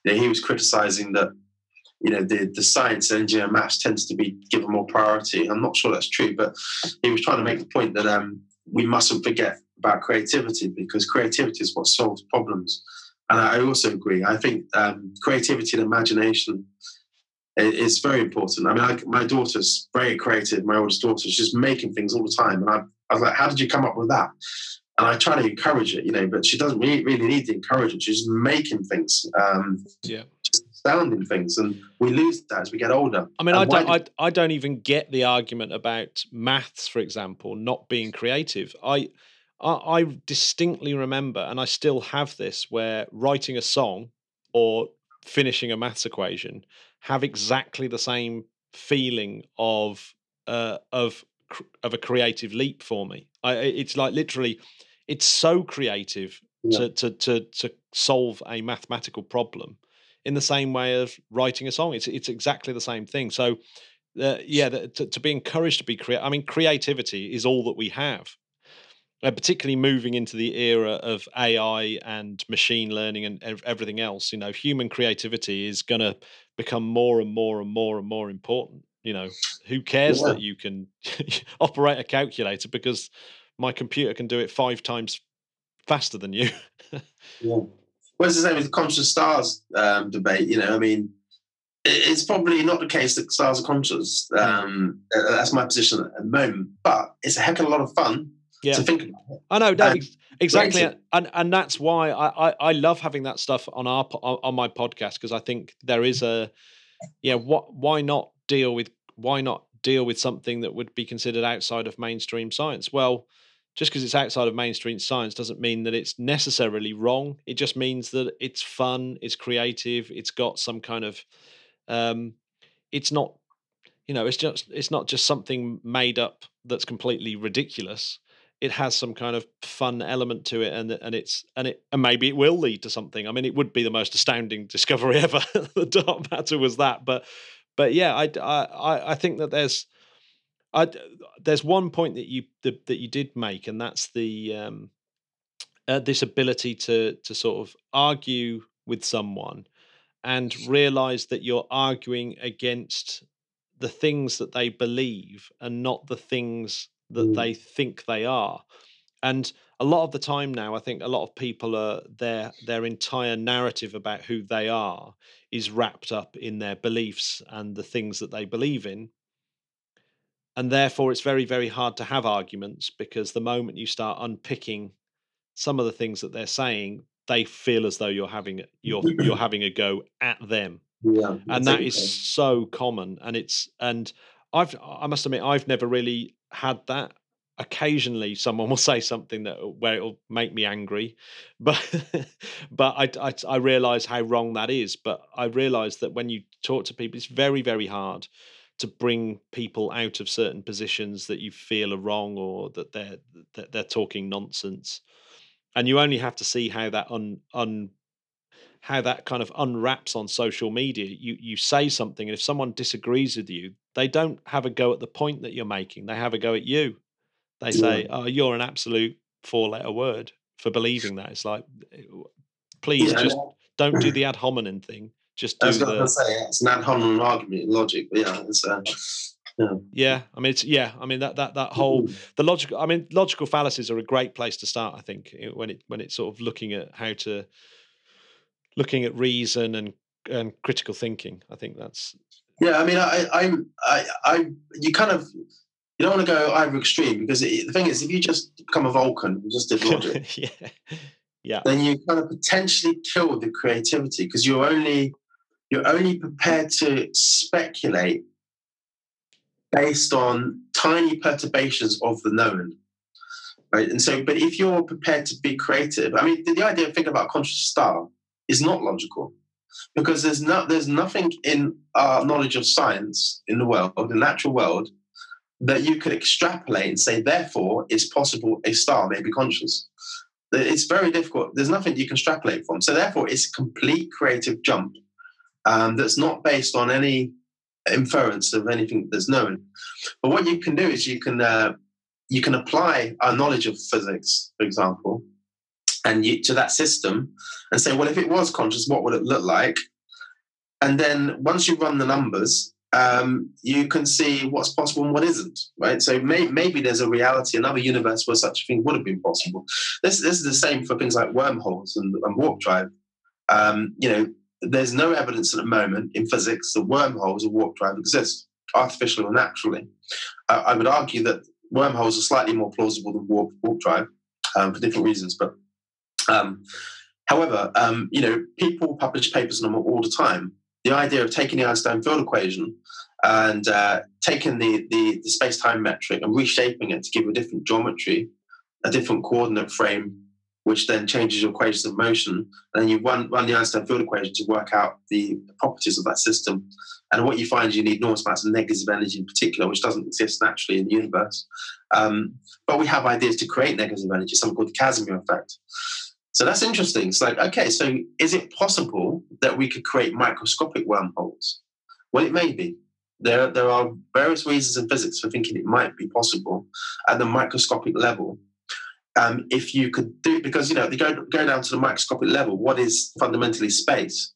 know, he was criticising that, you know, the science, engineering, maths tends to be given more priority. I'm not sure that's true, but he was trying to make the point that we mustn't forget about creativity, because creativity is what solves problems. And I also agree. I think creativity and imagination is very important. I mean, my daughter's very creative. My oldest daughter, she's making things all the time. And I was like, how did you come up with that? And I try to encourage it, you know, but she doesn't really need the encouragement. She's making things, just astounding things. And we lose that as we get older. I mean, I don't even get the argument about maths, for example, not being creative. I distinctly remember, and I still have this, where writing a song or finishing a maths equation have exactly the same feeling of a creative leap for me. It's like literally, it's so creative to solve a mathematical problem in the same way of writing a song. It's exactly the same thing. So, to be encouraged to be creative. I mean, creativity is all that we have. Particularly moving into the era of AI and machine learning and everything else, you know, human creativity is going to become more and more and more and more important. You know, who cares that you can operate a calculator, because my computer can do it 5 times faster than you. Well, it's the same with the conscious stars debate. You know, I mean, It's probably not the case that stars are conscious. That's my position at the moment. But it's a heck of a lot of fun to think about. I know, no, exactly. And that's why I love having that stuff on my podcast, because I think there is a, why not deal with something that would be considered outside of mainstream science? Well, just because it's outside of mainstream science doesn't mean that it's necessarily wrong. It just means that it's fun, it's creative, it's got some kind of, it's not, it's not just something made up that's completely ridiculous. It has some kind of fun element to it, and maybe it will lead to something. I mean, it would be the most astounding discovery ever. The dark matter was that, but yeah, I think that there's one point that you did make, and that's the this ability to sort of argue with someone and realize that you're arguing against the things that they believe and not the things that they think they are. And a lot of the time now, I think a lot of people are their entire narrative about who they are is wrapped up in their beliefs and the things that they believe in. And therefore, it's very, very hard to have arguments, because the moment you start unpicking some of the things that they're saying, they feel as though you're having a go at them. Yeah, and that is so common. And I must admit, I've never really had that. Occasionally, someone will say something where it'll make me angry, but I realize how wrong that is. But I realize that when you talk to people, it's very, very hard to bring people out of certain positions that you feel are wrong, or that they're talking nonsense. And you only have to see how that kind of unwraps on social media. You say something, and if someone disagrees with you, they don't have a go at the point that you're making. They have a go at you. They say, "Oh, you're an absolute 4-letter word for believing that." It's like, please just don't do the ad hominem thing. Just do it's an ad hominem argument in logic, but the logical, logical fallacies are a great place to start, I think, when it's sort of looking at reason and critical thinking. I think that's you don't want to go either extreme, because the thing is, if you just become a Vulcan and just did logic, then you kind of potentially kill the creativity, because you're only prepared to speculate based on tiny perturbations of the known, right? And so, but if you're prepared to be creative, the idea of thinking about a conscious star is not logical, because there's nothing in our knowledge of science in the world, or the natural world, that you could extrapolate and say, therefore, it's possible a star may be conscious. It's very difficult. There's nothing you can extrapolate from. So therefore, it's a complete creative jump that's not based on any inference of anything that's known. But what you can do is you can apply our knowledge of physics, for example, to that system, and say, well, if it was conscious, what would it look like? And then once you run the numbers, you can see what's possible and what isn't, right? So maybe there's a reality, another universe where such a thing would have been possible. This is the same for things like wormholes and warp drive. There's no evidence at the moment in physics that wormholes or warp drive exist, artificially or naturally. I would argue that wormholes are slightly more plausible than warp drive for different reasons. But people publish papers on them all the time. The idea of taking the Einstein field equation and taking the space-time metric and reshaping it to give a different geometry, a different coordinate frame, which then changes your equations of motion. And then you run the Einstein field equation to work out the properties of that system. And what you find is you need enormous amounts of negative energy in particular, which doesn't exist naturally in the universe. But we have ideas to create negative energy, something called the Casimir effect. So that's interesting. It's like, okay, so is it possible that we could create microscopic wormholes? Well, it may be. There are various reasons in physics for thinking it might be possible at the microscopic level. If you could do, because, they go down to the microscopic level, what is fundamentally space?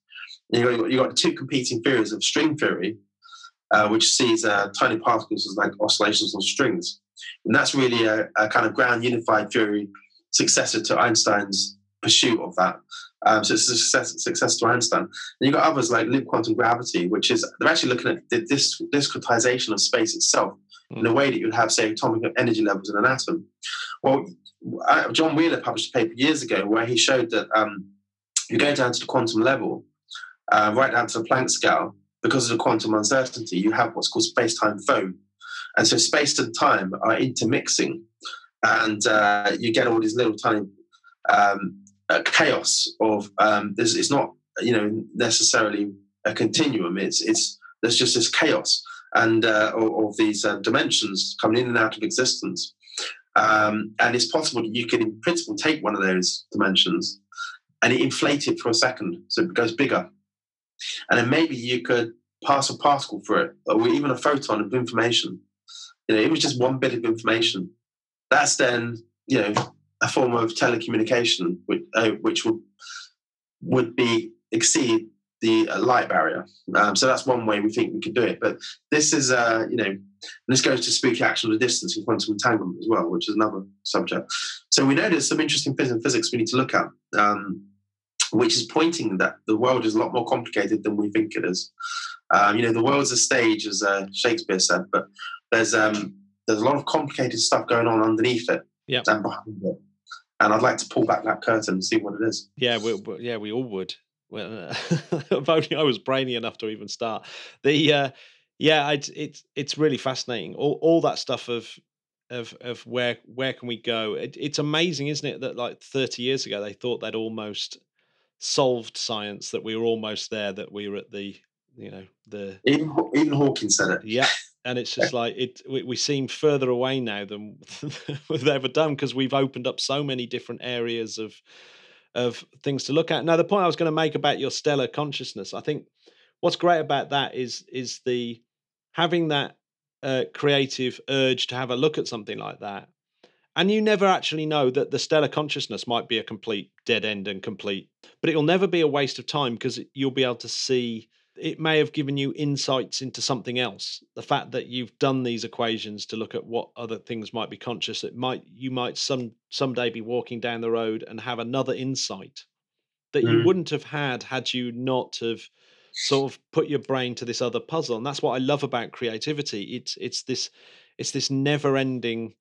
You've got two competing theories of string theory, which sees tiny particles as like oscillations on strings. And that's really a kind of ground unified theory, successor to Einstein's pursuit of that. So it's a success to Einstein. And you've got others like loop quantum gravity, which is, they're actually looking at this discretization of space itself in a way that you'd have, say, atomic energy levels in an atom. Well, John Wheeler published a paper years ago where he showed that you go down to the quantum level, right down to the Planck scale, because of the quantum uncertainty, you have what's called space-time foam. And so space and time are intermixing, and you get all these little tiny chaos of this. It's not, you know, necessarily a continuum. It's there's just this chaos and of these dimensions coming in and out of existence. And it's possible that you can, in principle, take one of those dimensions and it inflated for a second, so it goes bigger. And then maybe you could pass a particle through it, or even a photon of information. You know, it was just one bit of information. That's then, you know, a form of telecommunication, which would be exceed the light barrier. So that's one way we think we could do it. But this is, you know, and this goes to spooky action at a distance and quantum entanglement as well, which is another subject. So we know there's some interesting physics we need to look at. Which is pointing that the world is a lot more complicated than we think it is. You know, the world's a stage, as Shakespeare said, but there's a lot of complicated stuff going on underneath it and behind it. And I'd like to pull back that curtain and see what it is. Yeah, we all would. Well, if only I was brainy enough to even start. It's really fascinating. All that stuff of where can we go? It's amazing, isn't it, that like 30 years ago they thought they'd almost solved science, that we were almost there, that we were at the, you know, the even Hawking said it. Yeah, and it's just like we seem further away now than we've ever done, because we've opened up so many different areas of things to look at. Now, the point I was going to make about your stellar consciousness, I think what's great about that is the having that creative urge to have a look at something like that, and you never actually know that the stellar consciousness might be a complete dead end and complete, but it'll never be a waste of time, because you'll be able to see, it may have given you insights into something else. The fact that you've done these equations to look at what other things might be conscious, you might someday be walking down the road and have another insight that you wouldn't have had you not have sort of put your brain to this other puzzle. And that's what I love about creativity. It's this never ending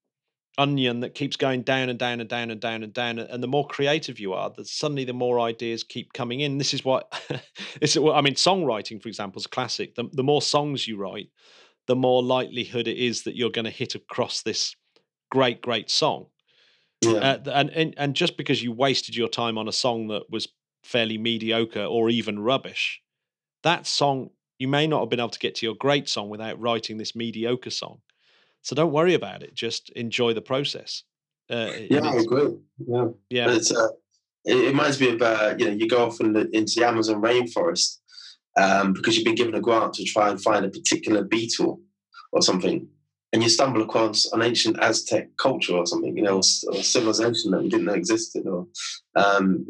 onion that keeps going down and down and down and down and down, and the more creative you are, suddenly the more ideas keep coming in. This is what I mean, songwriting, for example, is classic. The more songs you write, the more likelihood it is that you're going to hit across this great song. And just because you wasted your time on a song that was fairly mediocre or even rubbish, that song, you may not have been able to get to your great song without writing this mediocre song. So don't worry about it. Just enjoy the process. I agree. Yeah. But it reminds me of you know, you go off into the Amazon rainforest because you've been given a grant to try and find a particular beetle or something, and you stumble across an ancient Aztec culture or something, you know, or civilization that you didn't know existed. Or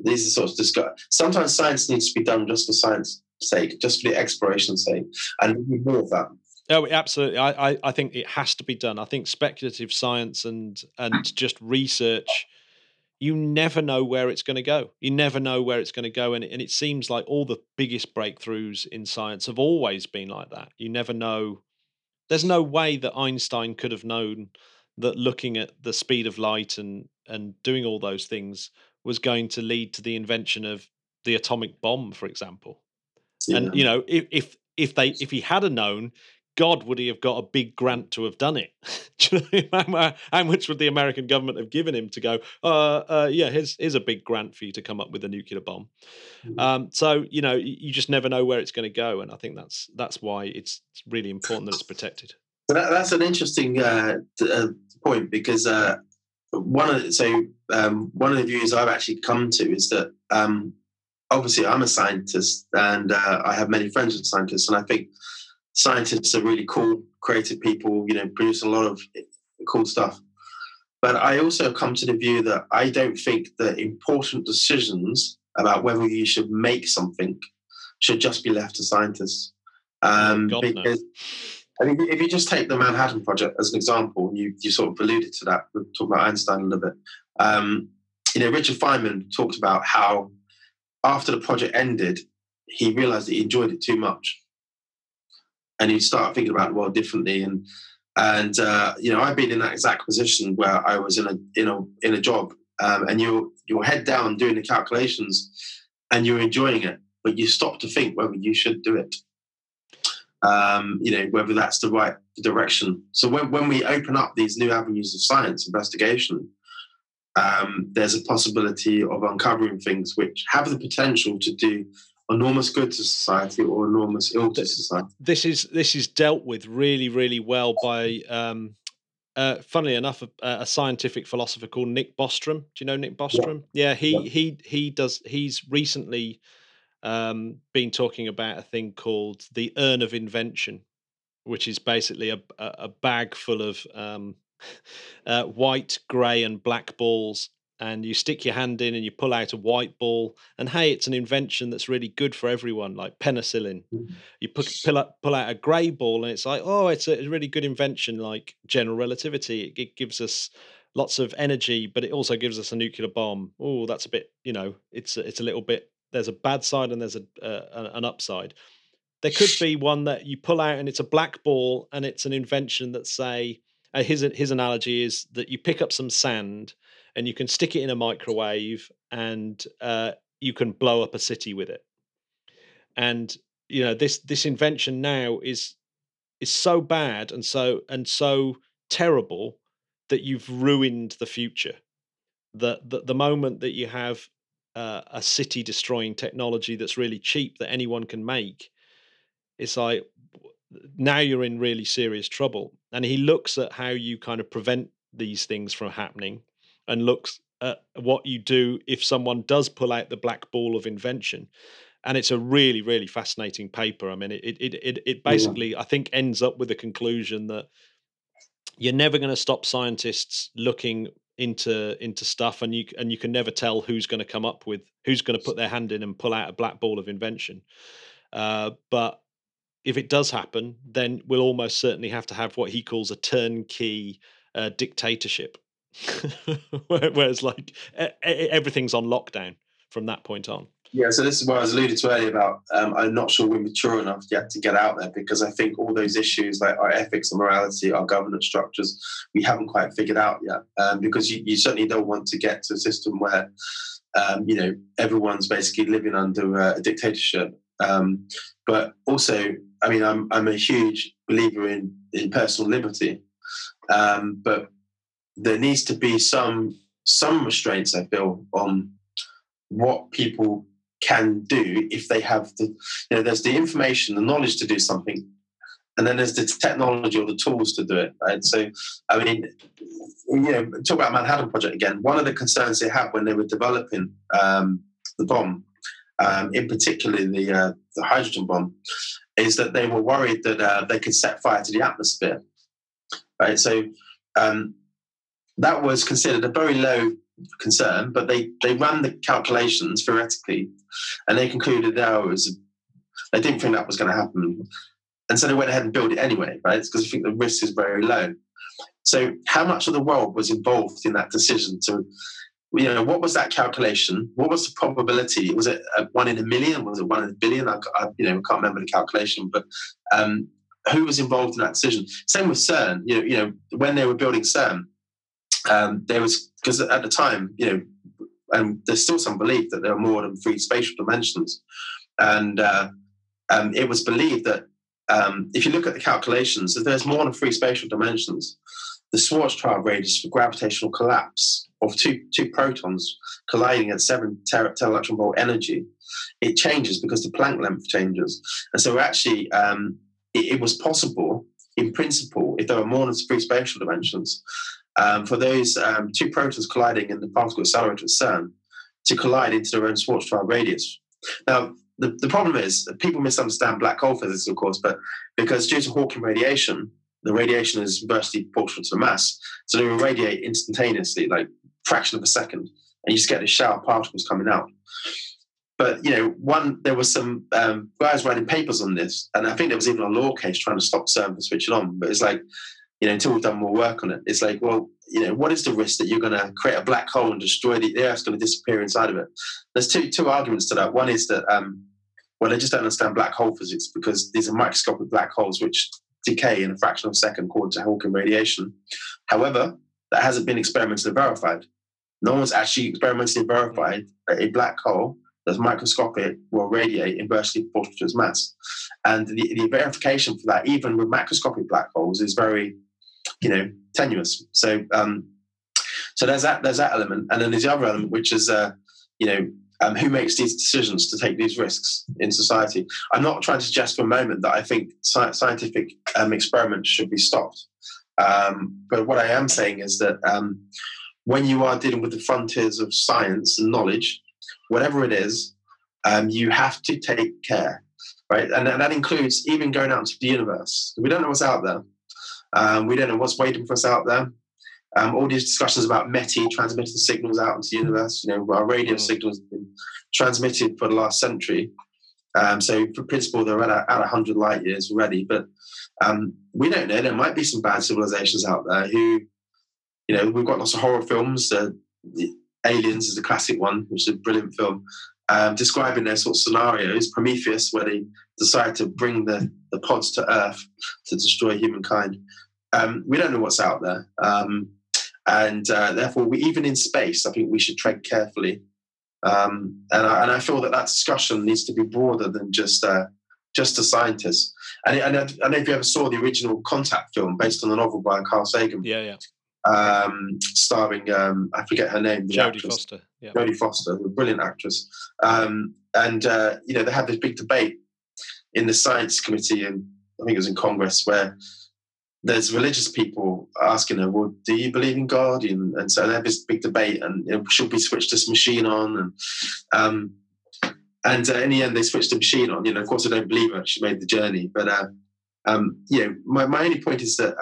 these are sorts of sometimes science needs to be done just for science's sake, just for the exploration's sake, and we need more of that. Oh, absolutely. I think it has to be done. I think speculative science and just research, you never know where it's going to go. You never know where it's going to go. And it seems like all the biggest breakthroughs in science have always been like that. You never know. There's no way that Einstein could have known that looking at the speed of light and doing all those things was going to lead to the invention of the atomic bomb, for example. Yeah. And, you know, if he had known, God, would he have got a big grant to have done it? How much would the American government have given him to go, here's a big grant for you to come up with a nuclear bomb? So, you know, you just never know where it's going to go. And I think that's why it's really important that it's protected. So that's an interesting point, because one of the views I've actually come to is that obviously I'm a scientist, and I have many friends with scientists, and I think scientists are really cool, creative people, you know, produce a lot of cool stuff. But I also come to the view that I don't think that important decisions about whether you should make something should just be left to scientists. I mean, if you just take the Manhattan Project as an example, you sort of alluded to that, we've talked about Einstein a little bit. You know, Richard Feynman talked about how after the project ended, he realised that he enjoyed it too much. And he'd start thinking about the world differently. And you know, I've been in that exact position where I was in a job, and you're head down doing the calculations, and you're enjoying it, but you stop to think whether you should do it. You know, whether that's the right direction. So when we open up these new avenues of science investigation, there's a possibility of uncovering things which have the potential to do enormous good to society or enormous ill to society. This is dealt with really, really well by, funnily enough, a scientific philosopher called Nick Bostrom. Do you know Nick Bostrom? Yeah, he does. He's recently been talking about a thing called the urn of invention, which is basically a bag full of white, grey and black balls, and you stick your hand in and you pull out a white ball, and hey, it's an invention that's really good for everyone, like penicillin. You pull out a grey ball and it's like, oh, it's a really good invention like general relativity. It gives us lots of energy, but it also gives us a nuclear bomb. Oh, that's a bit, you know, it's a little bit. There's a bad side and there's an upside. There could be one that you pull out and it's a black ball, and it's an invention that, say, his analogy is that you pick up some sand and you can stick it in a microwave and you can blow up a city with it. And you know, this invention now is so bad and so terrible that you've ruined the future. The moment that you have a city-destroying technology that's really cheap that anyone can make, it's like, now you're in really serious trouble. And he looks at how you kind of prevent these things from happening, and looks at what you do if someone does pull out the black ball of invention. And it's a really, really fascinating paper. I mean, it basically, I think, ends up with a conclusion that you're never going to stop scientists looking into stuff, and you can never tell who's going to put their hand in and pull out a black ball of invention. But if it does happen, then we'll almost certainly have to have what he calls a turnkey dictatorship, where it's like everything's on lockdown from that point on. Yeah, so this is what I was alluded to earlier about I'm not sure we're mature enough yet to get out there, because I think all those issues like our ethics and morality, our governance structures, we haven't quite figured out yet, because you certainly don't want to get to a system where, you know, everyone's basically living under a dictatorship. But also, I mean, I'm a huge believer in personal liberty, but there needs to be some restraints, I feel, on what people can do if they have the, you know, there's the information, the knowledge to do something, and then there's the technology or the tools to do it, right? So, I mean, you know, talk about Manhattan Project again. One of the concerns they had when they were developing the bomb, in particular the hydrogen bomb, is that they were worried that they could set fire to the atmosphere, right? So that was considered a very low concern, but they ran the calculations theoretically, and they concluded they didn't think that was going to happen, and so they went ahead and built it anyway, right? Because I think the risk is very low. So how much of the world was involved in that decision? To, you know, what was that calculation? What was the probability? Was it 1 in a million? Was it 1 in a billion? I you know, can't remember the calculation, but who was involved in that decision? Same with CERN. You know, when they were building CERN, there was, because at the time, you know, and there's still some belief that there are more than 3 spatial dimensions, and it was believed that if you look at the calculations, that there's more than 3 spatial dimensions. The Schwarzschild radius for gravitational collapse of two protons colliding at 7 TeV energy, it changes because the Planck length changes, and so actually it was possible in principle, if there were more than 3 spatial dimensions, for those 2 protons colliding in the particle accelerator at CERN to collide into their own Schwarzschild radius. Now, the problem is that people misunderstand black hole physics, of course, but because due to Hawking radiation, the radiation is inversely proportional to the mass, so they irradiate instantaneously, like fraction of a second, and you just get this shower of particles coming out. But, you know, there were some guys writing papers on this, and I think there was even a law case trying to stop CERN from switching on, but it's like, you know, until we've done more work on it, it's like, well, you know, what is the risk that you're going to create a black hole and destroy the Earth's going to disappear inside of it? There's two arguments to that. One is that, well, they just don't understand black hole physics because these are microscopic black holes which decay in a fraction of a second called to Hawking radiation. However, that hasn't been experimented and verified. No one's actually experimented and verified that a black hole that's microscopic will radiate inversely proportional to its mass. And the verification for that, even with macroscopic black holes, is very, you know, tenuous. So so there's that element. And then there's the other element, which is, who makes these decisions to take these risks in society? I'm not trying to suggest for a moment that I think scientific experiments should be stopped. But what I am saying is that when you are dealing with the frontiers of science and knowledge, whatever it is, you have to take care, right? And that includes even going out into the universe. We don't know what's out there. We don't know what's waiting for us out there. All these discussions about METI, transmitting signals out into the universe, you know, our radio signals have been transmitted for the last century. So for principle, they're at 100 light years already. But we don't know. There might be some bad civilizations out there who, you know, we've got lots of horror films. Aliens is a classic one, which is a brilliant film, describing their sort of scenarios. Prometheus, where they decide to bring the pods to Earth to destroy humankind. We don't know what's out there. And therefore, even in space, I think we should tread carefully. And I feel that discussion needs to be broader than just the scientists. And I don't know if you ever saw the original Contact film based on the novel by Carl Sagan. Yeah, yeah. Starring, I forget her name. Jodie Foster. Yeah. Jodie Foster, a brilliant actress. They had this big debate in the science committee, and I think it was in Congress, where there's religious people asking her, well, do you believe in God? And so they have this big debate, and you know, should we switch this machine on? And in the end, they switched the machine on. You know, of course, I don't believe her. She made the journey. But, my only point is that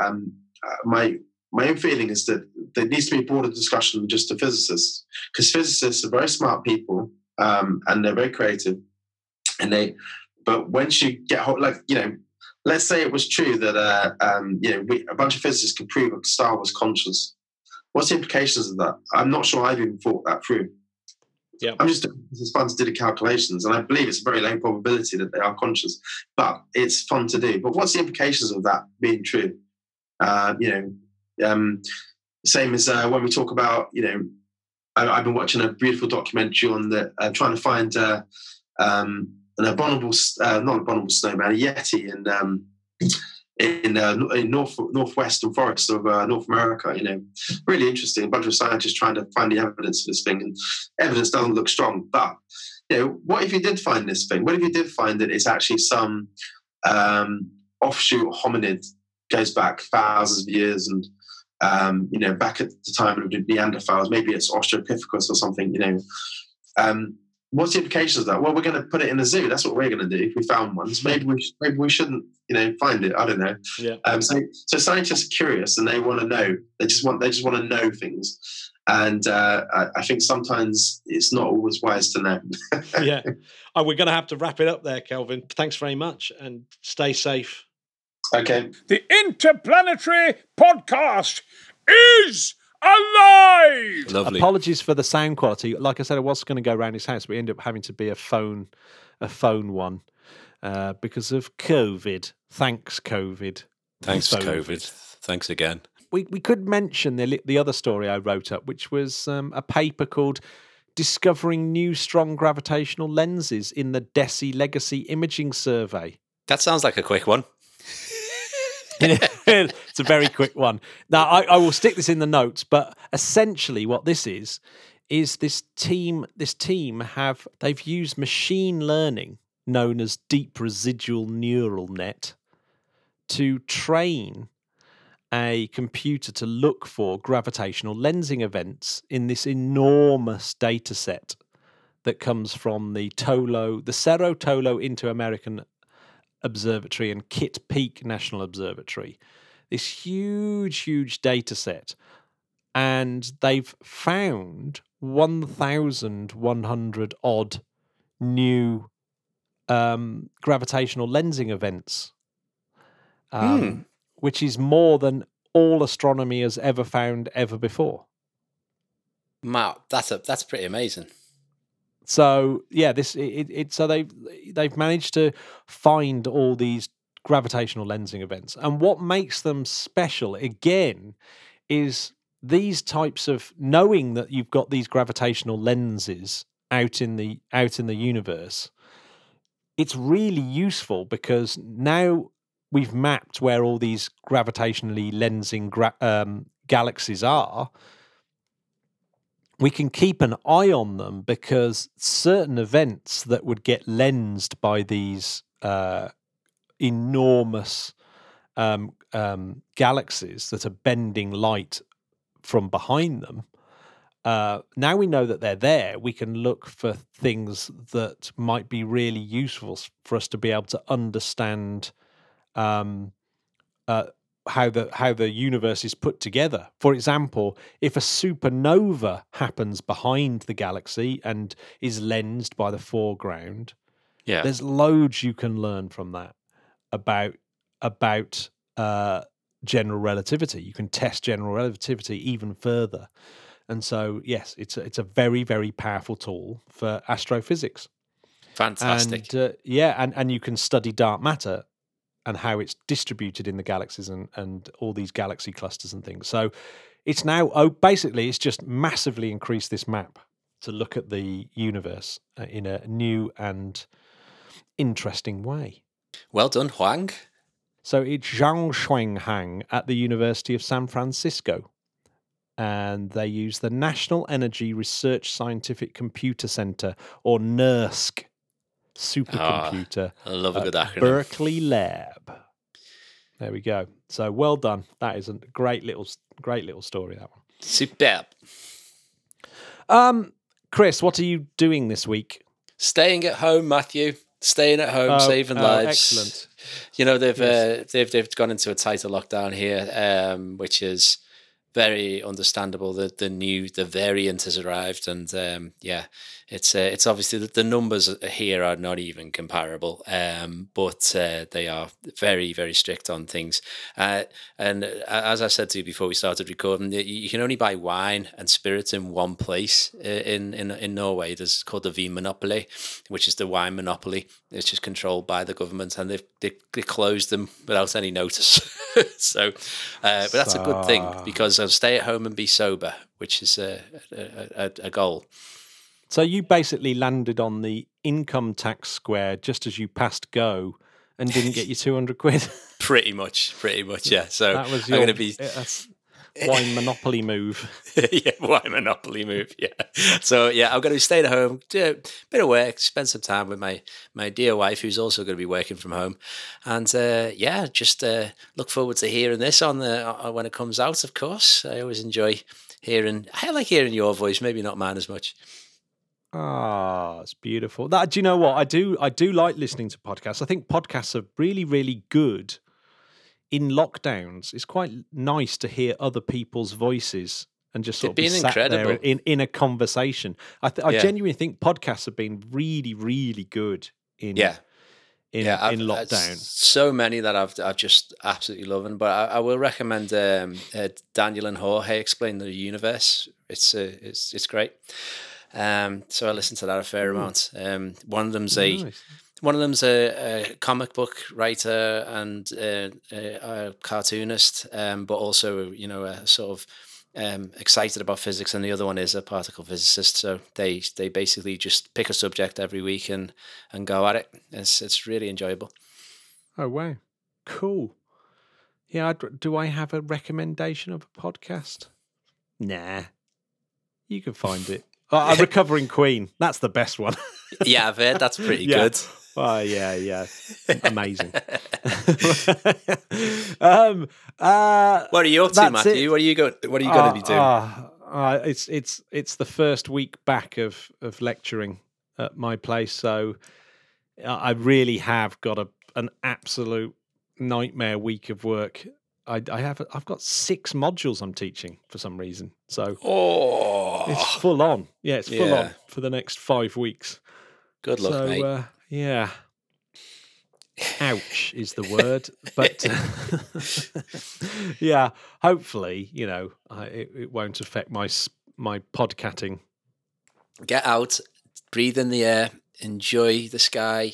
my own feeling is that there needs to be a broader discussion than just the physicists, because physicists are very smart people, and they're very creative. But once you get hold, like, you know, let's say it was true that a bunch of physicists could prove a star was conscious. What's the implications of that? I'm not sure I've even thought that through. Yeah, I'm just fun to do the calculations, and I believe it's a very low probability that they are conscious, but it's fun to do. But what's the implications of that being true? Same as when we talk about, you know, I've been watching a beautiful documentary on the trying to find an abominable snowman, a yeti in northwestern forests of North America. You know, really interesting. A bunch of scientists trying to find the evidence for this thing, and evidence doesn't look strong. But you know, what if you did find this thing? What if you did find that it's actually some offshoot hominid goes back thousands of years and back at the time of the Neanderthals, maybe it's Australopithecus or something, you know. What's the implications of that? Well, we're going to put it in a zoo. That's what we're going to do if we found one. So maybe we shouldn't, you know, find it. I don't know. Yeah. So scientists are curious and they want to know. They just want to know things. And I think sometimes it's not always wise to know. Yeah. Oh, we're going to have to wrap it up there, Kelvin. Thanks very much and stay safe. Okay. The Interplanetary Podcast is alive! Lovely. Apologies for the sound quality. Like I said, I was going to go around his house, but it ended up having to be a phone one because of COVID. Thanks, COVID. Thanks, COVID. Thanks again. We could mention the other story I wrote up, which was a paper called Discovering New Strong Gravitational Lenses in the DESI Legacy Imaging Survey. That sounds like a quick one. It's a very quick one. Now, I will stick this in the notes, but essentially what this is they've used machine learning, known as deep residual neural net, to train a computer to look for gravitational lensing events in this enormous data set that comes from the Cerro Tolo Inter-American Observatory and Kitt Peak National Observatory, this huge, huge data set. And they've found 1,100 odd new gravitational lensing events, which is more than all astronomy has ever found ever before. Wow, that's pretty amazing. So yeah, they've managed to find all these gravitational lensing events, and what makes them special again is these types of knowing that you've got these gravitational lenses out in the universe. It's really useful because now we've mapped where all these gravitationally lensing galaxies are. We can keep an eye on them because certain events that would get lensed by these enormous galaxies that are bending light from behind them, now we know that they're there, we can look for things that might be really useful for us to be able to understand how the universe is put together. For example, if a supernova happens behind the galaxy and is lensed by the foreground, yeah, there's loads you can learn from that about general relativity. You can test general relativity even further. And so, yes, it's a very, very powerful tool for astrophysics. Fantastic. And, and you can study dark matter and how it's distributed in the galaxies and all these galaxy clusters and things. So it's now, basically, it's just massively increased this map to look at the universe in a new and interesting way. Well done, Huang. So it's Zhang Shuanghang at the University of San Francisco. And they use the National Energy Research Scientific Computer Center, or NERSC, supercomputer. Oh, I love a good acronym. Berkeley Lab. There we go. So well done. That is a great little story, that one. Superb. Chris, what are you doing this week? Staying at home, Matthew. Staying at home, saving lives. Excellent. You know, they've gone into a tighter lockdown here, which is very understandable. The variant has arrived, and it's obviously that the numbers here are not even comparable, but they are very, very strict on things. And as I said to you before we started recording, you can only buy wine and spirits in one place in Norway. There's called the Vinmonopolet, which is the wine monopoly. It's just controlled by the government, and they closed them without any notice. But that's a good thing, because I'll stay at home and be sober, which is a goal. So you basically landed on the income tax square just as you passed go and didn't get your 200 quid. Pretty much, yeah. So that was I'm going to be... Wine monopoly move. Yeah, wine monopoly move, yeah. So, yeah, I'm going to stay at home, do a bit of work, spend some time with my dear wife, who's also going to be working from home. And, just look forward to hearing this when it comes out, of course. I always enjoy I like hearing your voice, maybe not mine as much. Ah, it's beautiful. Do you know what? I do like listening to podcasts. I think podcasts are really, really good in lockdowns. It's quite nice to hear other people's voices and just sort of be sat there in a conversation. I genuinely think podcasts have been really, really good in lockdown. So many that I've just absolutely loving. But I will recommend Daniel and Jorge Explain the Universe. It's great. So I listened to that a fair amount. One of them's a comic book writer and a cartoonist, but also, you know, sort of excited about physics. And the other one is a particle physicist. So they basically just pick a subject every week and go at it. It's really enjoyable. Oh wow, cool. Yeah, do I have a recommendation of a podcast? Nah, you can find it. A Recovering Queen. That's the best one. Yeah, I've heard that's pretty good. Oh, yeah. Amazing. What are you up to, Matthew? What are you going to be doing? It's the first week back of lecturing at my place, so I really have got an absolute nightmare week of work. I've got 6 modules I'm teaching for some reason, so it's full on. Yeah, it's full on for the next 5 weeks. Good luck, mate. Yeah. ouch is the word. But yeah, hopefully, you know, it won't affect my podcatting. Get out, breathe in the air, enjoy the sky,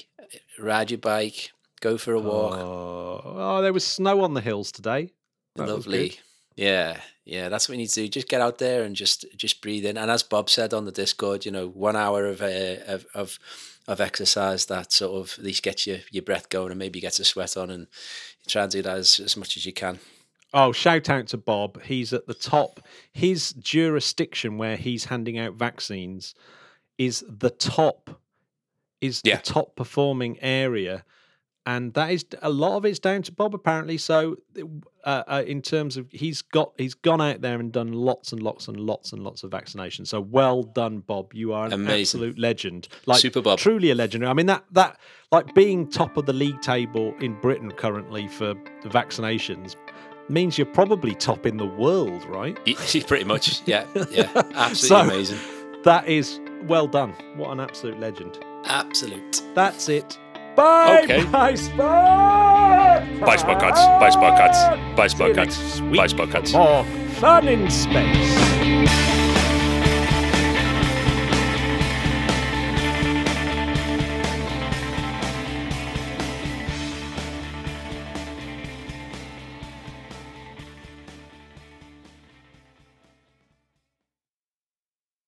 ride your bike, go for a walk. Oh, there was snow on the hills today. That lovely. Yeah, that's what we need to do. Just get out there and just breathe in. And as Bob said on the Discord, you know, 1 hour of exercise that sort of at least gets your breath going and maybe gets a sweat on, and try and do that as much as you can. Oh, shout out to Bob. He's at the top. His jurisdiction where he's handing out vaccines is the top performing area. And that is a lot of it's down to Bob, apparently. So in terms of he's gone out there and done lots and lots and lots and lots of vaccinations. So well done, Bob. You are an absolute legend. Like, Super Bob. Truly a legend. I mean, that like being top of the league table in Britain currently for vaccinations means you're probably top in the world, right? Pretty much. Yeah. Absolutely so, amazing. That is well done. What an absolute legend. Absolute. That's it. Bye, okay. Bye, Sparkats! Bye, Sparkats! Bye, Sparkats! Bye, Sparkats! Bye, Sparkats! More fun in space!